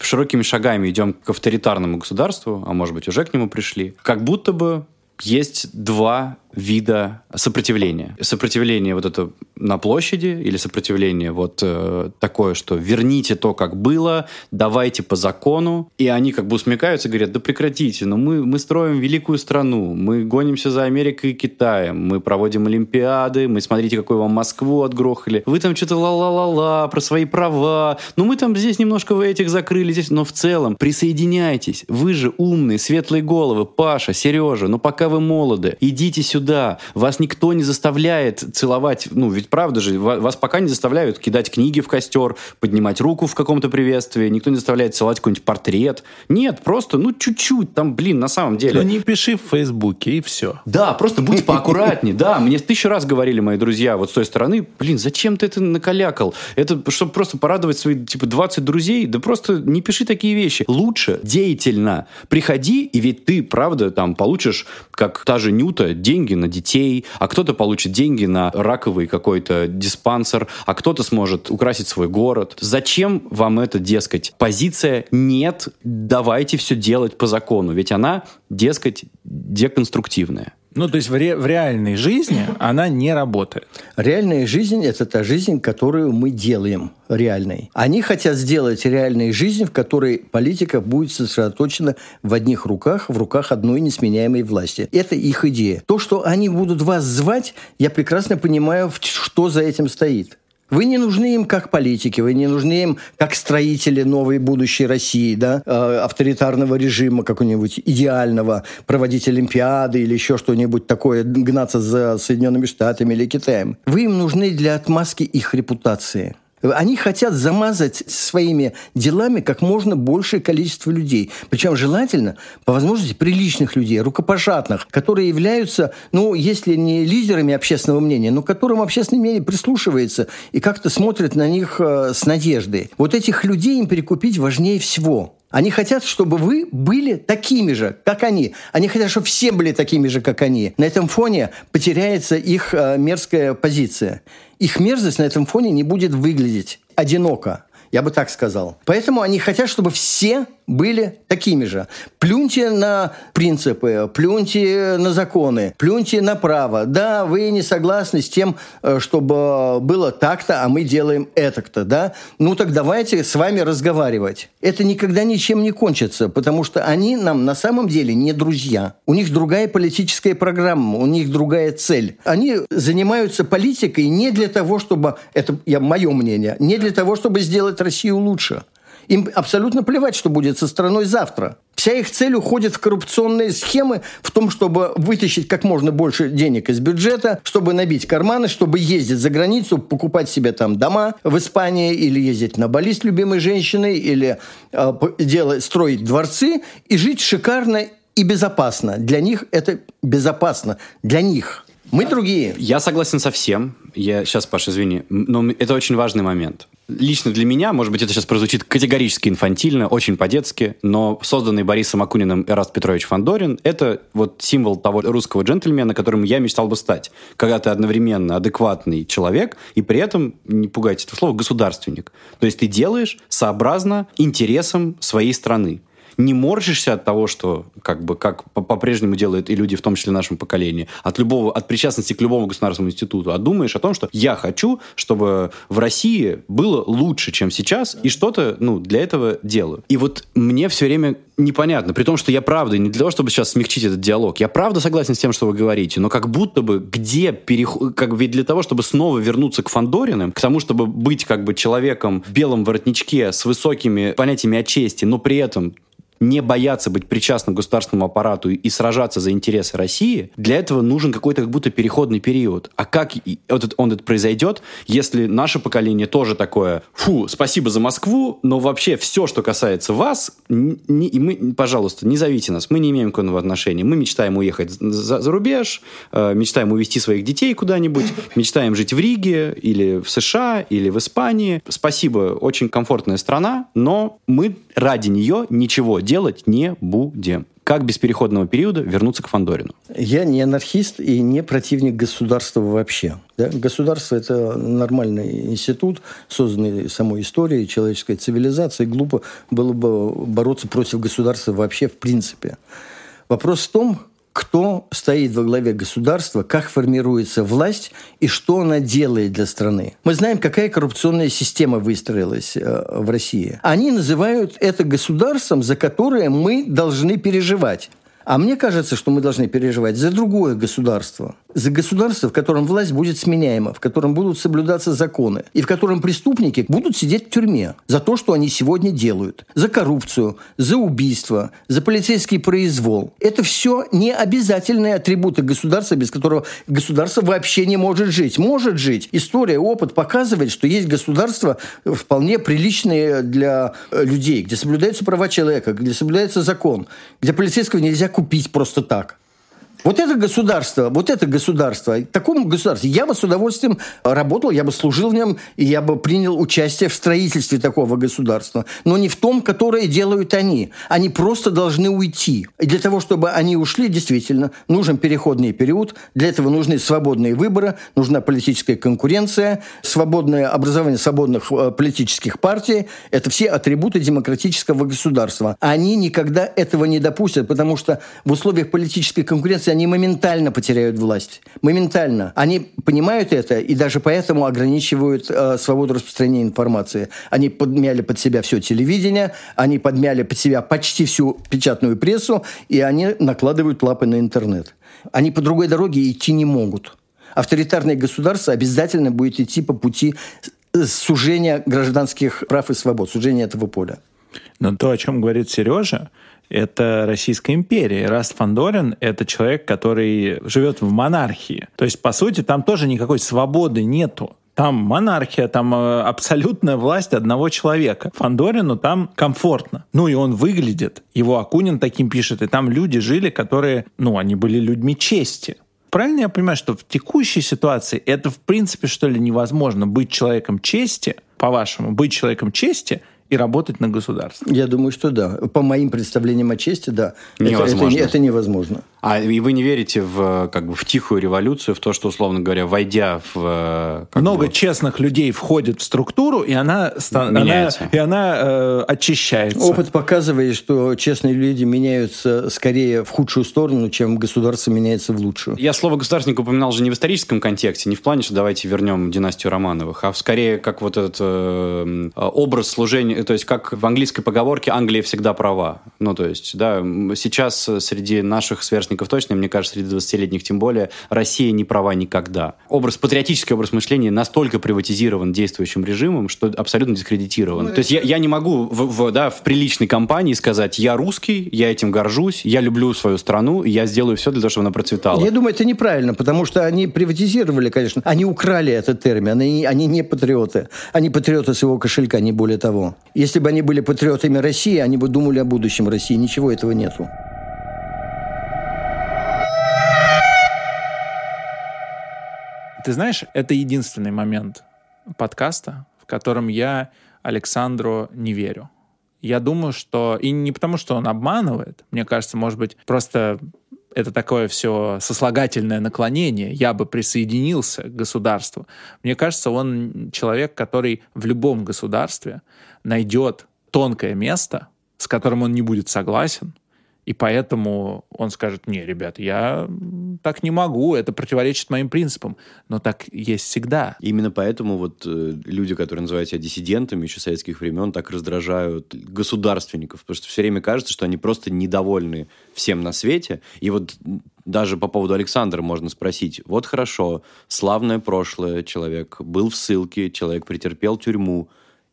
широкими шагами идем к авторитарному государству, а может быть, уже к нему пришли, как будто бы есть два вида сопротивления. Сопротивление вот это на площади или сопротивление вот э, такое, что верните то, как было, давайте по закону. И они как бы усмехаются и говорят, да прекратите, но мы, мы строим великую страну, мы гонимся за Америкой и Китаем, мы проводим Олимпиады, мы смотрите, какую вам Москву отгрохали. Вы там что-то ла-ла-ла-ла про свои права. Ну мы там здесь немножко в этих закрыли, здесь, но в целом присоединяйтесь. Вы же умные, светлые головы, Паша, Сережа, но пока вы молоды, идите сюда. Да, вас никто не заставляет целовать, ну, ведь правда же, вас пока не заставляют кидать книги в костер, поднимать руку в каком-то приветствии, никто не заставляет целовать какой-нибудь портрет. Нет, просто, ну, чуть-чуть, там, блин, на самом деле. Ну, не пиши в Фейсбуке, и все. Да, просто будь поаккуратнее, да, мне тысячу раз говорили мои друзья вот с той стороны, блин, зачем ты это накалякал? Это, чтобы просто порадовать свои, типа, двадцать друзей, да просто не пиши такие вещи. Лучше деятельно приходи, и ведь ты, правда, там, получишь, как та же Нюта, деньги на детей, а кто-то получит деньги на раковый какой-то диспансер, а кто-то сможет украсить свой город. Зачем вам это, дескать? Позиция «нет, давайте все делать по закону», ведь она, дескать, деконструктивная. Ну, то есть в, ре- в реальной жизни она не работает. Реальная жизнь – это та жизнь, которую мы делаем реальной. Они хотят сделать реальную жизнь, в которой политика будет сосредоточена в одних руках, в руках одной несменяемой власти. Это их идея. То, что они будут вас звать, я прекрасно понимаю, что за этим стоит. Вы не нужны им как политики, вы не нужны им как строители новой будущей России, да, э, авторитарного режима какого-нибудь идеального, проводить Олимпиады или еще что-нибудь такое, гнаться за Соединенными Штатами или Китаем. Вы им нужны для отмазки их репутации. Они хотят замазать своими делами как можно большее количество людей. Причем желательно, по возможности, приличных людей, рукопожатных, которые являются, ну, если не лидерами общественного мнения, но которым общественное мнение прислушивается и как-то смотрит на них э, с надеждой. Вот этих людей им перекупить важнее всего. Они хотят, чтобы вы были такими же, как они. Они хотят, чтобы все были такими же, как они. На этом фоне потеряется их э, мерзкая позиция. Их мерзость на этом фоне не будет выглядеть одиноко. Я бы так сказал. Поэтому они хотят, чтобы все были такими же. Плюньте на принципы, плюньте на законы, плюньте на право. Да, вы не согласны с тем, чтобы было так-то, а мы делаем это-то, да? Ну так давайте с вами разговаривать. Это никогда ничем не кончится, потому что они нам на самом деле не друзья. У них другая политическая программа, у них другая цель. Они занимаются политикой не для того, чтобы, это я, мое мнение, не для того, чтобы сделать Россию лучше. Им абсолютно плевать, что будет со страной завтра. Вся их цель уходит в коррупционные схемы, в том, чтобы вытащить как можно больше денег из бюджета, чтобы набить карманы, чтобы ездить за границу, покупать себе там дома в Испании, или ездить на Бали с любимой женщиной, или э, делать, строить дворцы и жить шикарно и безопасно. Для них это безопасно. Для них. Мы другие. Я согласен со всем. Я... Сейчас, Паш, извини, но это очень важный момент. Лично для меня, может быть, это сейчас прозвучит категорически инфантильно, очень по-детски, но созданный Борисом Акуниным Эраст Петрович Фандорин — это вот символ того русского джентльмена, которым я мечтал бы стать. Когда ты одновременно адекватный человек и при этом, не пугайте это слово, государственник. То есть ты делаешь сообразно интересам своей страны. Не морщишься от того, что как бы как по-прежнему делают и люди, в том числе в нашем поколении, от любого, от причастности к любому государственному институту, а думаешь о том, что я хочу, чтобы в России было лучше, чем сейчас, и что-то, ну, для этого делаю. И вот мне все время непонятно, при том, что я правда, не для того, чтобы сейчас смягчить этот диалог, я правда согласен с тем, что вы говорите, но как будто бы где переход, как бы для того, чтобы снова вернуться к Фандориным, к тому, чтобы быть как бы человеком в белом воротничке с высокими понятиями о чести, но при этом не бояться быть причастным к государственному аппарату и сражаться за интересы России, для этого нужен какой-то как будто переходный период. А как этот, он это произойдет, если наше поколение тоже такое: фу, спасибо за Москву, но вообще все, что касается вас, не, мы, пожалуйста, не зовите нас, мы не имеем к этому отношения, мы мечтаем уехать за, за рубеж, э, мечтаем увезти своих детей куда-нибудь, мечтаем жить в Риге или в США, или в Испании. Спасибо, очень комфортная страна, но мы ради нее ничего делать не будем. Как без переходного периода вернуться к Фандорину? Я не анархист и не противник государства вообще. Да? Государство – это нормальный институт, созданный самой историей, человеческой цивилизацией. Глупо было бы бороться против государства вообще в принципе. Вопрос в том, кто стоит во главе государства, как формируется власть и что она делает для страны. Мы знаем, какая коррупционная система выстроилась в России. Они называют это государством, за которое мы должны переживать. А мне кажется, что мы должны переживать за другое государство. За государство, в котором власть будет сменяема, в котором будут соблюдаться законы, и в котором преступники будут сидеть в тюрьме за то, что они сегодня делают. За коррупцию, за убийство, за полицейский произвол. Это все не обязательные атрибуты государства, без которого государство вообще не может жить. Может жить. История, опыт показывает, что есть государства вполне приличные для людей, где соблюдаются права человека, где соблюдается закон, где полицейского нельзя купить просто так. Вот это государство, вот это государство, такому государству я бы с удовольствием работал, я бы служил в нем, и я бы принял участие в строительстве такого государства. Но не в том, которое делают они. Они просто должны уйти. И для того, чтобы они ушли, действительно, нужен переходный период. Для этого нужны свободные выборы, нужна политическая конкуренция, свободное образование свободных политических партий. Это все атрибуты демократического государства. Они никогда этого не допустят, потому что в условиях политической конкуренции они моментально потеряют власть. Моментально. Они понимают это и даже поэтому ограничивают э, свободу распространения информации. Они подмяли под себя все телевидение, они подмяли под себя почти всю печатную прессу, и они накладывают лапы на интернет. Они по другой дороге идти не могут. Авторитарное государство обязательно будет идти по пути сужения гражданских прав и свобод, сужения этого поля. Но то, о чем говорит Сережа, это Российская империя. Эраст Фандорин — это человек, который живет в монархии. То есть, по сути, там тоже никакой свободы нету. Там монархия, там абсолютная власть одного человека. Фандорину там комфортно. Ну и он выглядит. Его Акунин таким пишет. И там люди жили, которые, ну, они были людьми чести. Правильно я понимаю, что в текущей ситуации это, в принципе, что ли, невозможно быть человеком чести, по-вашему, быть человеком чести — и работать на государство? Я думаю, что да. По моим представлениям о чести, да. Невозможно. Это, это, это невозможно. А и вы не верите в, как бы, в тихую революцию, в то, что, условно говоря, войдя в... Много бы... честных людей входит в структуру, и она, она, и она э, очищается. Опыт показывает, что честные люди меняются скорее в худшую сторону, чем государство меняется в лучшую. Я слово «государственник» упоминал же не в историческом контексте, не в плане, что давайте вернем династию Романовых, а скорее как вот этот э, образ служения, то есть как в английской поговорке «Англия всегда права». Ну, то есть, да, сейчас среди наших сверстников точно, мне кажется, среди двадцатилетних тем более, Россия не права никогда. Образ, патриотический образ мышления настолько приватизирован действующим режимом, что абсолютно дискредитирован. Ну, то есть я, я не могу в, в, да, в приличной компании сказать «я русский, я этим горжусь, я люблю свою страну, я сделаю все для того, чтобы она процветала». Я думаю, это неправильно, потому что они приватизировали, конечно, они украли этот термин, они, они не патриоты. Они патриоты с его кошелька, не более того. Если бы они были патриотами России, они бы думали о будущем России. Ничего этого нету. Ты знаешь, это единственный момент подкаста, в котором я Александру не верю. Я думаю, что... И не потому, что он обманывает. Мне кажется, может быть, просто... Это такое все сослагательное наклонение. Я бы присоединился к государству. Мне кажется, он человек, который в любом государстве найдет тонкое место, с которым он не будет согласен. И поэтому он скажет: не, ребят, я так не могу, это противоречит моим принципам. Но так есть всегда. Именно поэтому вот люди, которые называют себя диссидентами еще советских времен, так раздражают государственников. Потому что все время кажется, что они просто недовольны всем на свете. И вот даже по поводу Александра можно спросить. Вот хорошо, славное прошлое, человек был в ссылке, человек претерпел тюрьму.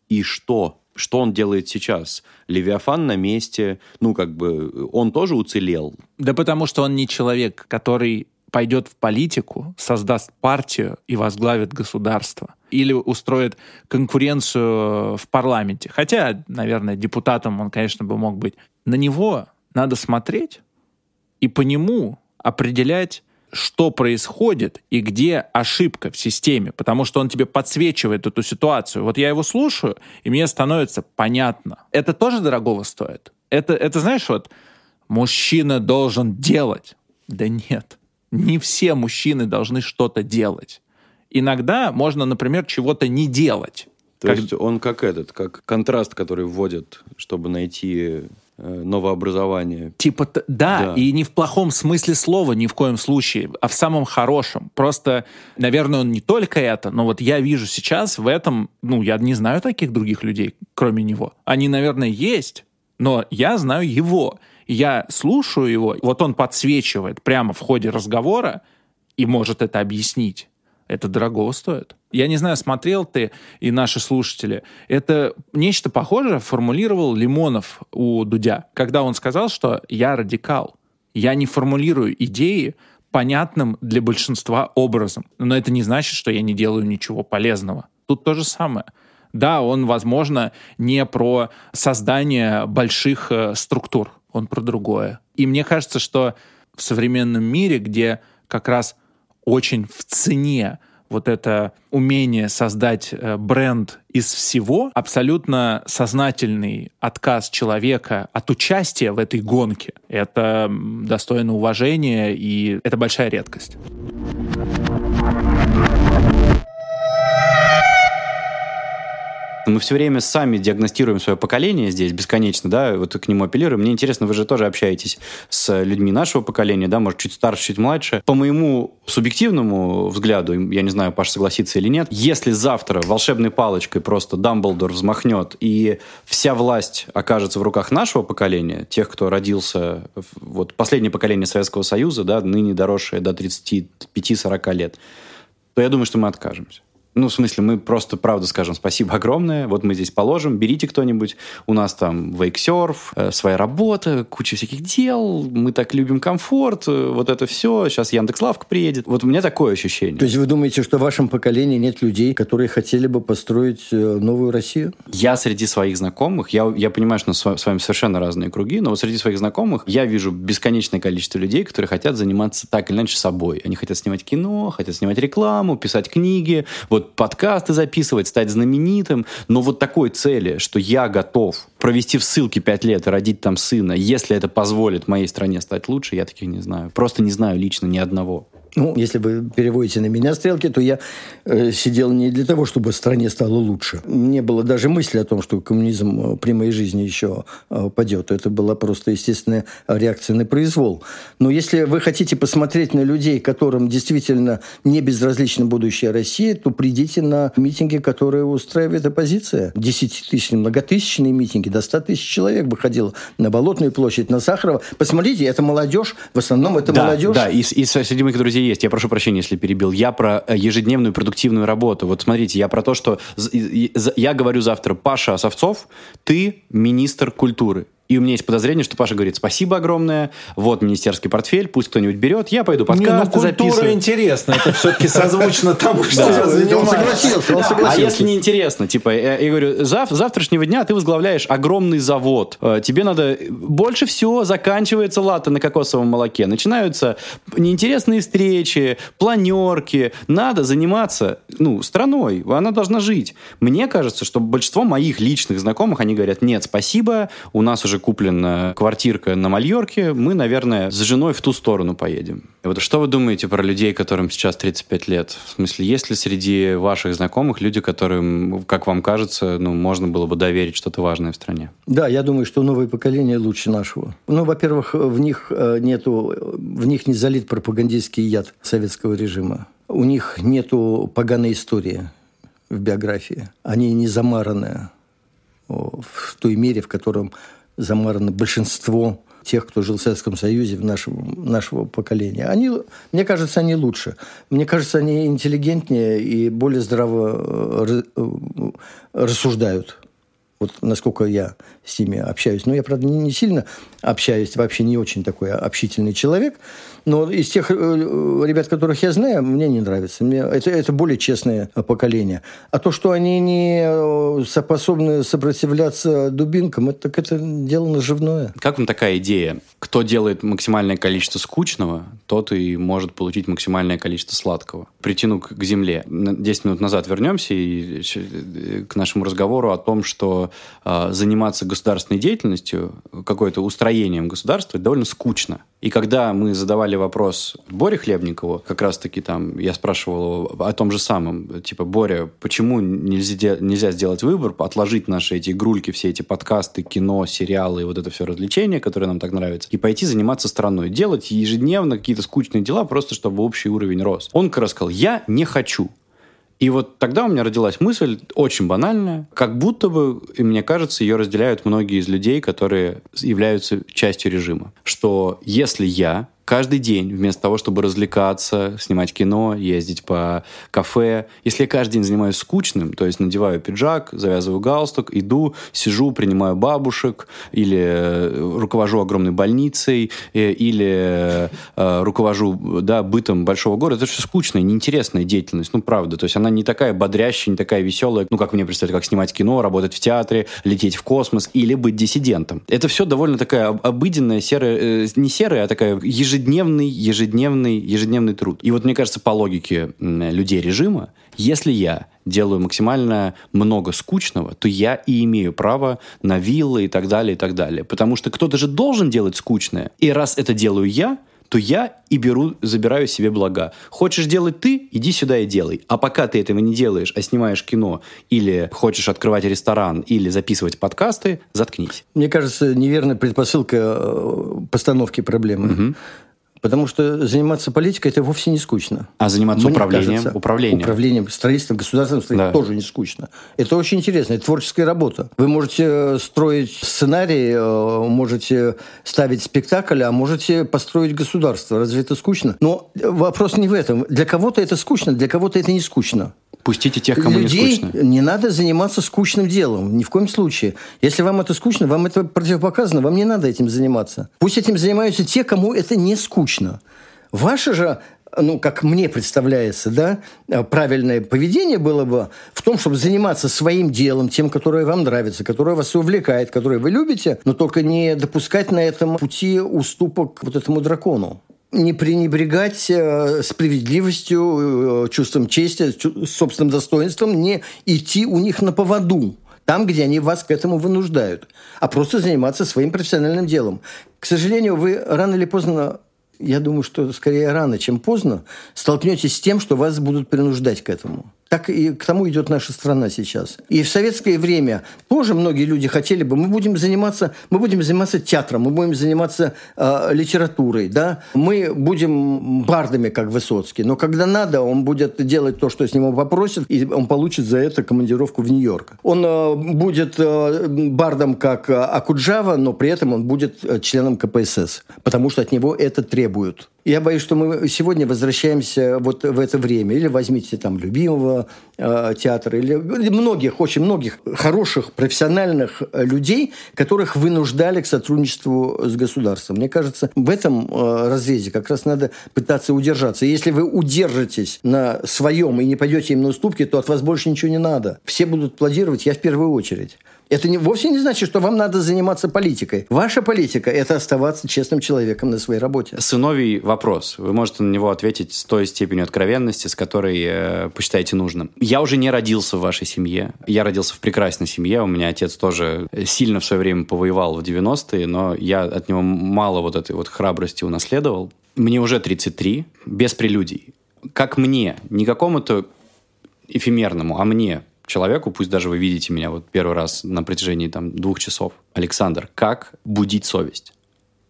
И что? Что он делает сейчас? Левиафан на месте, ну, как бы, он тоже уцелел? Да потому что он не человек, который пойдет в политику, создаст партию и возглавит государство. Или устроит конкуренцию в парламенте. Хотя, наверное, депутатом он, конечно, бы мог быть. На него надо смотреть и по нему определять, что происходит и где ошибка в системе, потому что он тебе подсвечивает эту ситуацию. Вот я его слушаю, и мне становится понятно. Это тоже дорогого стоит? Это, это знаешь, вот мужчина должен делать. Да нет, не все мужчины должны что-то делать. Иногда можно, например, чего-то не делать. То как... есть он как этот, как контраст, который вводят, чтобы найти... новообразование. Типа, да, да, и не в плохом смысле слова ни в коем случае, а в самом хорошем. Просто, наверное, он не только это, но вот я вижу сейчас в этом, ну, я не знаю таких других людей, кроме него. Они, наверное, есть, но я знаю его. Я слушаю его, вот он подсвечивает прямо в ходе разговора и может это объяснить. Это дорого стоит. Я не знаю, смотрел ты и наши слушатели. Это нечто похожее формулировал Лимонов у Дудя, когда он сказал, что я радикал. Я не формулирую идеи понятным для большинства образом. Но это не значит, что я не делаю ничего полезного. Тут то же самое. Да, он, возможно, не про создание больших э, структур. Он про другое. И мне кажется, что в современном мире, где как раз очень в цене вот это умение создать бренд из всего, абсолютно сознательный отказ человека от участия в этой гонке. Это достойно уважения, и это большая редкость. Мы все время сами диагностируем свое поколение здесь бесконечно, да, вот к нему апеллируем. Мне интересно, вы же тоже общаетесь с людьми нашего поколения, да, может, чуть старше, чуть младше. По моему субъективному взгляду, я не знаю, Паш согласится или нет, если завтра волшебной палочкой просто Дамблдор взмахнет, и вся власть окажется в руках нашего поколения, тех, кто родился, вот, последнее поколение Советского Союза, да, ныне доросшее до тридцати пяти сорока лет, то я думаю, что мы откажемся. Ну, в смысле, мы просто, правда, скажем спасибо огромное, вот мы здесь положим, берите кто-нибудь, у нас там вейксерф, э, своя работа, куча всяких дел, мы так любим комфорт, э, вот это все, сейчас Яндекс.Лавка приедет. Вот у меня такое ощущение. То есть вы думаете, что в вашем поколении нет людей, которые хотели бы построить э, новую Россию? Я среди своих знакомых, я, я понимаю, что с, с вами совершенно разные круги, но вот среди своих знакомых я вижу бесконечное количество людей, которые хотят заниматься так или иначе собой. Они хотят снимать кино, хотят снимать рекламу, писать книги, вот вот подкасты записывать, стать знаменитым, но вот такой цели, что я готов провести в ссылке пять лет и родить там сына, если это позволит моей стране стать лучше, я таких не знаю. Просто не знаю лично ни одного. Ну, если вы переводите на меня стрелки, то я э, сидел не для того, чтобы стране стало лучше. Не было даже мысли о том, что коммунизм при моей жизни еще э, падет. Это была просто естественная реакция на произвол. Но если вы хотите посмотреть на людей, которым действительно не безразлично будущее России, то придите на митинги, которые устраивает оппозиция. Десятитысячные, многотысячные митинги, до ста тысяч человек бы ходило на Болотную площадь, на Сахарова. Посмотрите, это молодежь, в основном это да, молодежь. Да, и, и среди моих друзей есть. Я прошу прощения, если перебил. Я про ежедневную продуктивную работу. Вот смотрите, я про то, что я говорю завтра: Паша Асавцов, ты министр культуры. И у меня есть подозрение, что Паша говорит: спасибо огромное, вот министерский портфель, пусть кто-нибудь берет, я пойду подкасты записывать. Ну, культура интересна, это все-таки созвучно тому, что я занимаюсь. А если неинтересно, типа, я говорю, завтрашнего дня ты возглавляешь огромный завод, тебе надо... Больше всего заканчивается латте на кокосовом молоке, начинаются неинтересные встречи, планерки, надо заниматься, ну, страной, она должна жить. Мне кажется, что большинство моих личных знакомых, они говорят: нет, спасибо, у нас уже куплена квартирка на Мальорке, мы, наверное, с женой в ту сторону поедем. И вот что вы думаете про людей, которым сейчас тридцать пять лет? В смысле, есть ли среди ваших знакомых люди, которым, как вам кажется, ну, можно было бы доверить что-то важное в стране? Да, я думаю, что новое поколение лучше нашего. Ну, во-первых, в них нету, в них не залит пропагандистский яд советского режима. У них нету поганой истории в биографии. Они не замараны в той мере, в котором замарано большинство тех, кто жил в Советском Союзе, в нашем, нашего поколения. Они, мне кажется, они лучше. Мне кажется, они интеллигентнее и более здраво рассуждают. Вот насколько я с ними общаюсь. Ну, я, правда, не сильно общаюсь, вообще не очень такой общительный человек. Но из тех ребят, которых я знаю, мне не нравится. Мне... Это, это более честное поколение. А то, что они не способны сопротивляться дубинкам, это, так это дело наживное. Как вам такая идея? Кто делает максимальное количество скучного, тот и может получить максимальное количество сладкого. Притяну к земле. десять минут назад вернемся и к нашему разговору о том, что заниматься государственной деятельностью, какой-то устроением государства, довольно скучно. И когда мы задавали вопрос Боре Хлебникову, как раз-таки там я спрашивал его о том же самом, типа: Боря, почему нельзя, нельзя сделать выбор, отложить наши эти игрульки, все эти подкасты, кино, сериалы и вот это все развлечение, которое нам так нравится, и пойти заниматься страной, делать ежедневно какие-то скучные дела, просто чтобы общий уровень рос. Он как раз сказал: я не хочу. И вот тогда у меня родилась мысль, очень банальная, как будто бы, и мне кажется, ее разделяют многие из людей, которые являются частью режима. Что если я каждый день, вместо того, чтобы развлекаться, снимать кино, ездить по кафе, если я каждый день занимаюсь скучным, то есть надеваю пиджак, завязываю галстук, иду, сижу, принимаю бабушек, или руковожу огромной больницей, или э, руковожу да, бытом большого города, это все скучная, неинтересная деятельность, ну, правда. То есть она не такая бодрящая, не такая веселая, ну, как мне представить, как снимать кино, работать в театре, лететь в космос или быть диссидентом. Это все довольно такая обыденная, серая, э, не серая, а такая ежедневная, Ежедневный, ежедневный, ежедневный труд. И вот, мне кажется, по логике людей режима, если я делаю максимально много скучного, то я и имею право на виллы и так далее, и так далее. Потому что кто-то же должен делать скучное. И раз это делаю я, то я и беру, забираю себе блага. Хочешь делать ты, иди сюда и делай. А пока ты этого не делаешь, а снимаешь кино, или хочешь открывать ресторан, или записывать подкасты, заткнись. Мне кажется, неверная предпосылка постановки проблемы. Угу. Потому что заниматься политикой – это вовсе не скучно. А заниматься Мне управлением? Кажется, управлением. Управлением, строительством, государственным строительством да. тоже не скучно. Это очень интересно, это творческая работа. Вы можете строить сценарий, можете ставить спектакль, а можете построить государство. Разве это скучно? Но вопрос не в этом. Для кого-то это скучно, для кого-то это не скучно. Пустите тех, кому Людей не скучно. Людей не надо заниматься скучным делом, ни в коем случае. Если вам это скучно, вам это противопоказано, вам не надо этим заниматься. Пусть этим занимаются те, кому это не скучно. Ваше же, ну, как мне представляется, да, правильное поведение было бы в том, чтобы заниматься своим делом, тем, которое вам нравится, которое вас увлекает, которое вы любите, но только не допускать на этом пути уступок вот этому дракону. не пренебрегать справедливостью, чувством чести, собственным достоинством, не идти у них на поводу там, где они вас к этому вынуждают, а просто заниматься своим профессиональным делом. К сожалению, вы рано или поздно, я думаю, что скорее рано, чем поздно, столкнетесь с тем, что вас будут принуждать к этому. Так и к тому идет наша страна сейчас. И в советское время тоже многие люди хотели бы, мы будем заниматься, мы будем заниматься театром, мы будем заниматься э, литературой, да? Мы будем бардами, как Высоцкий, но когда надо, он будет делать то, что с него попросят, и он получит за это командировку в Нью-Йорк. Он э, будет э, бардом, как э, Акуджава, но при этом он будет э, членом ка пэ эс эс, потому что от него это требуют. Я боюсь, что мы сегодня возвращаемся вот в это время. Или возьмите там любимого э, театра, или, или многих, очень многих хороших, профессиональных людей, которых вынуждали к сотрудничеству с государством. Мне кажется, в этом э, разрезе как раз надо пытаться удержаться. И если вы удержитесь на своем и не пойдете им на уступки, то от вас больше ничего не надо. Все будут аплодировать, я в первую очередь. Это не, вовсе не значит, что вам надо заниматься политикой. Ваша политика – это оставаться честным человеком на своей работе. Сыновий вопрос. Вы можете на него ответить с той степенью откровенности, с которой э, посчитаете нужным. Я уже не родился в вашей семье. Я родился в прекрасной семье. У меня отец тоже сильно в свое время повоевал в девяностые, но я от него мало вот этой вот храбрости унаследовал. Мне уже тридцать три, без прелюдий. Как мне, не какому-то эфемерному, а мне – человеку, пусть даже вы видите меня вот первый раз на протяжении там, двух часов. Александр, как будить совесть?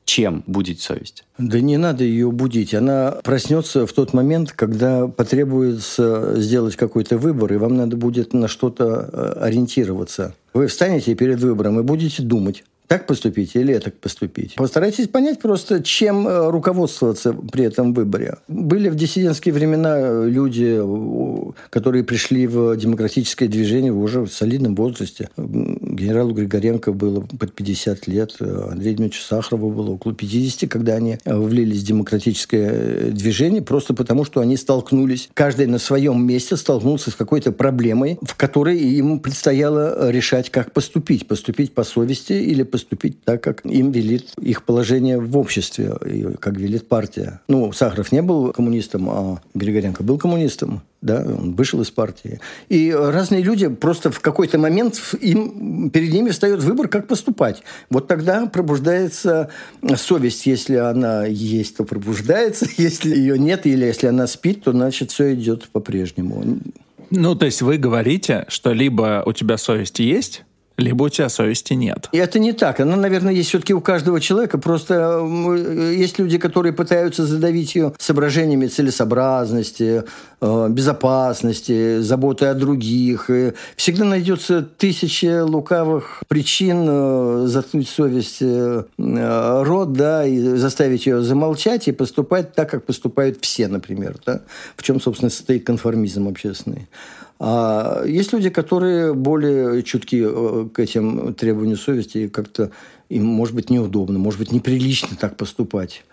Чем будить совесть? Да не надо ее будить. Она проснется в тот момент, когда потребуется сделать какой-то выбор, и вам надо будет на что-то ориентироваться. Вы встанете перед выбором и будете думать, так поступить или так поступить. Постарайтесь понять просто, чем руководствоваться при этом выборе. Были в диссидентские времена люди, которые пришли в демократическое движение уже в солидном возрасте. Генералу Григоренко было под пятьдесят лет, Андрею Дмитриевичу Сахарову было около пятьдесят, когда они влились в демократическое движение, просто потому, что они столкнулись, каждый на своем месте столкнулся с какой-то проблемой, в которой им предстояло решать, как поступить. Поступить по совести или поступить так, как им велит их положение в обществе, как велит партия. Ну, Сахаров не был коммунистом, а Григоренко был коммунистом. Да, он вышел из партии. И разные люди просто в какой-то момент им, перед ними встает выбор, как поступать. Вот тогда пробуждается совесть. Если она есть, то пробуждается. Если ее нет, или если она спит, то, значит, все идет по-прежнему. Ну, то есть вы говорите, что либо у тебя совесть есть, либо у тебя совести нет. И это не так. Она, наверное, есть все-таки у каждого человека. Просто есть люди, которые пытаются задавить ее соображениями целесообразности, безопасности, заботы о других. И всегда найдется тысячи лукавых причин заткнуть совесть рот, да, и заставить ее замолчать и поступать так, как поступают все, например. Да? В чем, собственно, состоит конформизм общественный. А есть люди, которые более чутки к этим требованиям совести, и как-то им, может быть, неудобно, может быть, неприлично так поступать.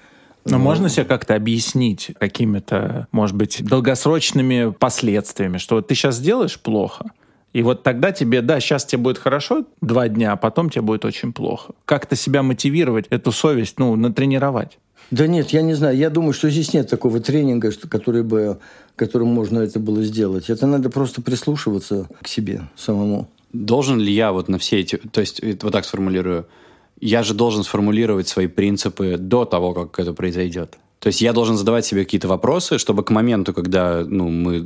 Но, Но можно себе как-то объяснить какими-то, может быть, долгосрочными последствиями, что вот ты сейчас делаешь плохо, и вот тогда тебе, да, сейчас тебе будет хорошо два дня, а потом тебе будет очень плохо. Как-то себя мотивировать, эту совесть, ну, натренировать. Да нет, я не знаю. Я думаю, что здесь нет такого тренинга, который бы, которым можно это было сделать. Это надо просто прислушиваться к себе самому. Должен ли я вот на все эти... То есть, вот так сформулирую. Я же должен сформулировать свои принципы до того, как это произойдет. То есть я должен задавать себе какие-то вопросы, чтобы к моменту, когда ну, мы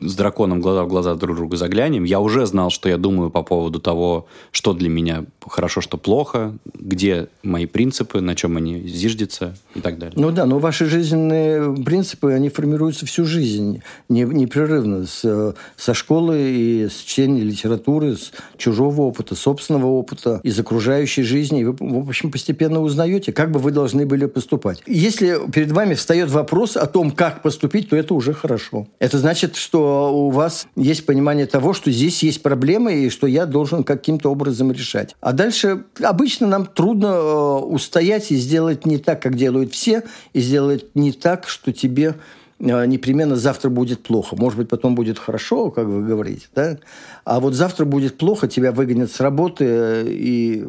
с драконом глаза в глаза друг другу заглянем, я уже знал, что я думаю по поводу того, что для меня хорошо, что плохо, где мои принципы, на чем они зиждятся и так далее. Ну да, но ваши жизненные принципы, они формируются всю жизнь, непрерывно, с, со школы и с чтения литературы, с чужого опыта, собственного опыта, из окружающей жизни. И вы, в общем, постепенно узнаете, как бы вы должны были поступать. Если перед Перед вами встает вопрос о том, как поступить, то это уже хорошо. Это значит, что у вас есть понимание того, что здесь есть проблемы и что я должен каким-то образом решать. А дальше обычно нам трудно устоять и сделать не так, как делают все, и сделать не так, что тебе непременно завтра будет плохо. Может быть, потом будет хорошо, как вы говорите, да? А вот завтра будет плохо, тебя выгонят с работы. И...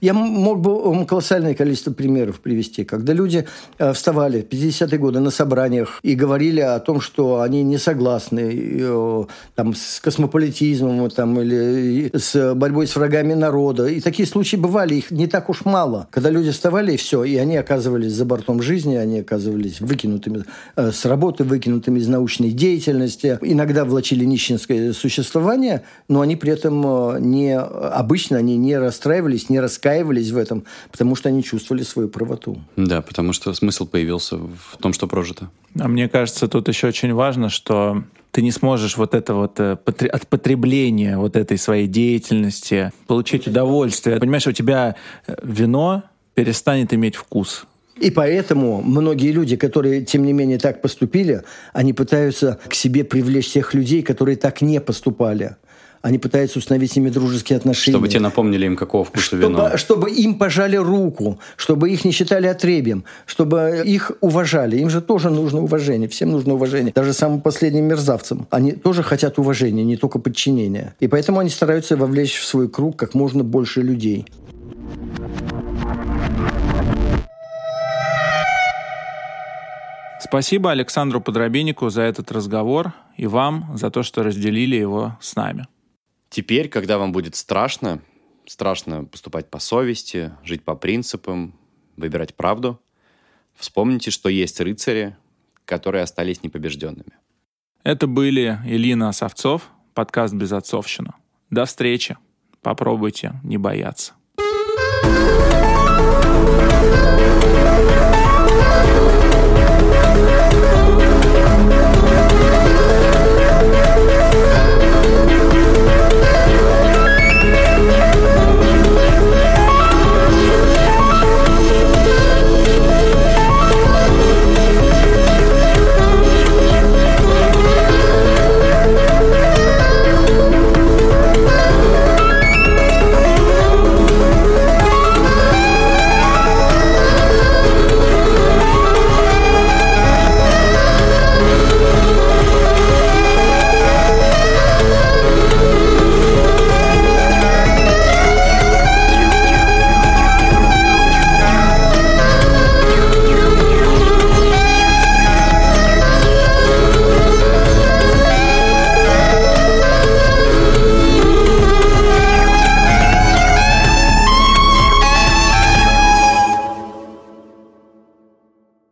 Я мог бы вам колоссальное количество примеров привести, когда люди вставали в пятидесятые годы на собраниях и говорили о том, что они не согласны там, с космополитизмом там, или с борьбой с врагами народа. И такие случаи бывали, их не так уж мало. Когда люди вставали, и все, и они оказывались за бортом жизни, они оказывались выкинутыми с работы, выкинутыми из научной деятельности, иногда влачили нищенское существование, но они при этом не, обычно они не расстраивались, не раскаивались в этом, потому что они чувствовали свою правоту. Да, потому что смысл появился в том, что прожито. А мне кажется, тут еще очень важно, что ты не сможешь вот это вот от потребления вот этой своей деятельности получить удовольствие. Понимаешь, у тебя вино перестанет иметь вкус. И поэтому многие люди, которые, тем не менее, так поступили, они пытаются к себе привлечь тех людей, которые так не поступали. Они пытаются установить с ними дружеские отношения. Чтобы те напомнили им, какого вкуса чтобы, вино. Чтобы им пожали руку, чтобы их не считали отребьем, чтобы их уважали. Им же тоже нужно уважение, всем нужно уважение. Даже самым последним мерзавцам. Они тоже хотят уважения, не только подчинения. И поэтому они стараются вовлечь в свой круг как можно больше людей. Спасибо Александру Подрабинеку за этот разговор и вам за то, что разделили его с нами. Теперь, когда вам будет страшно, страшно поступать по совести, жить по принципам, выбирать правду, вспомните, что есть рыцари, которые остались непобежденными. Это были Эльин и Асавцов, подкаст «Безотцовщина». До встречи. Попробуйте не бояться.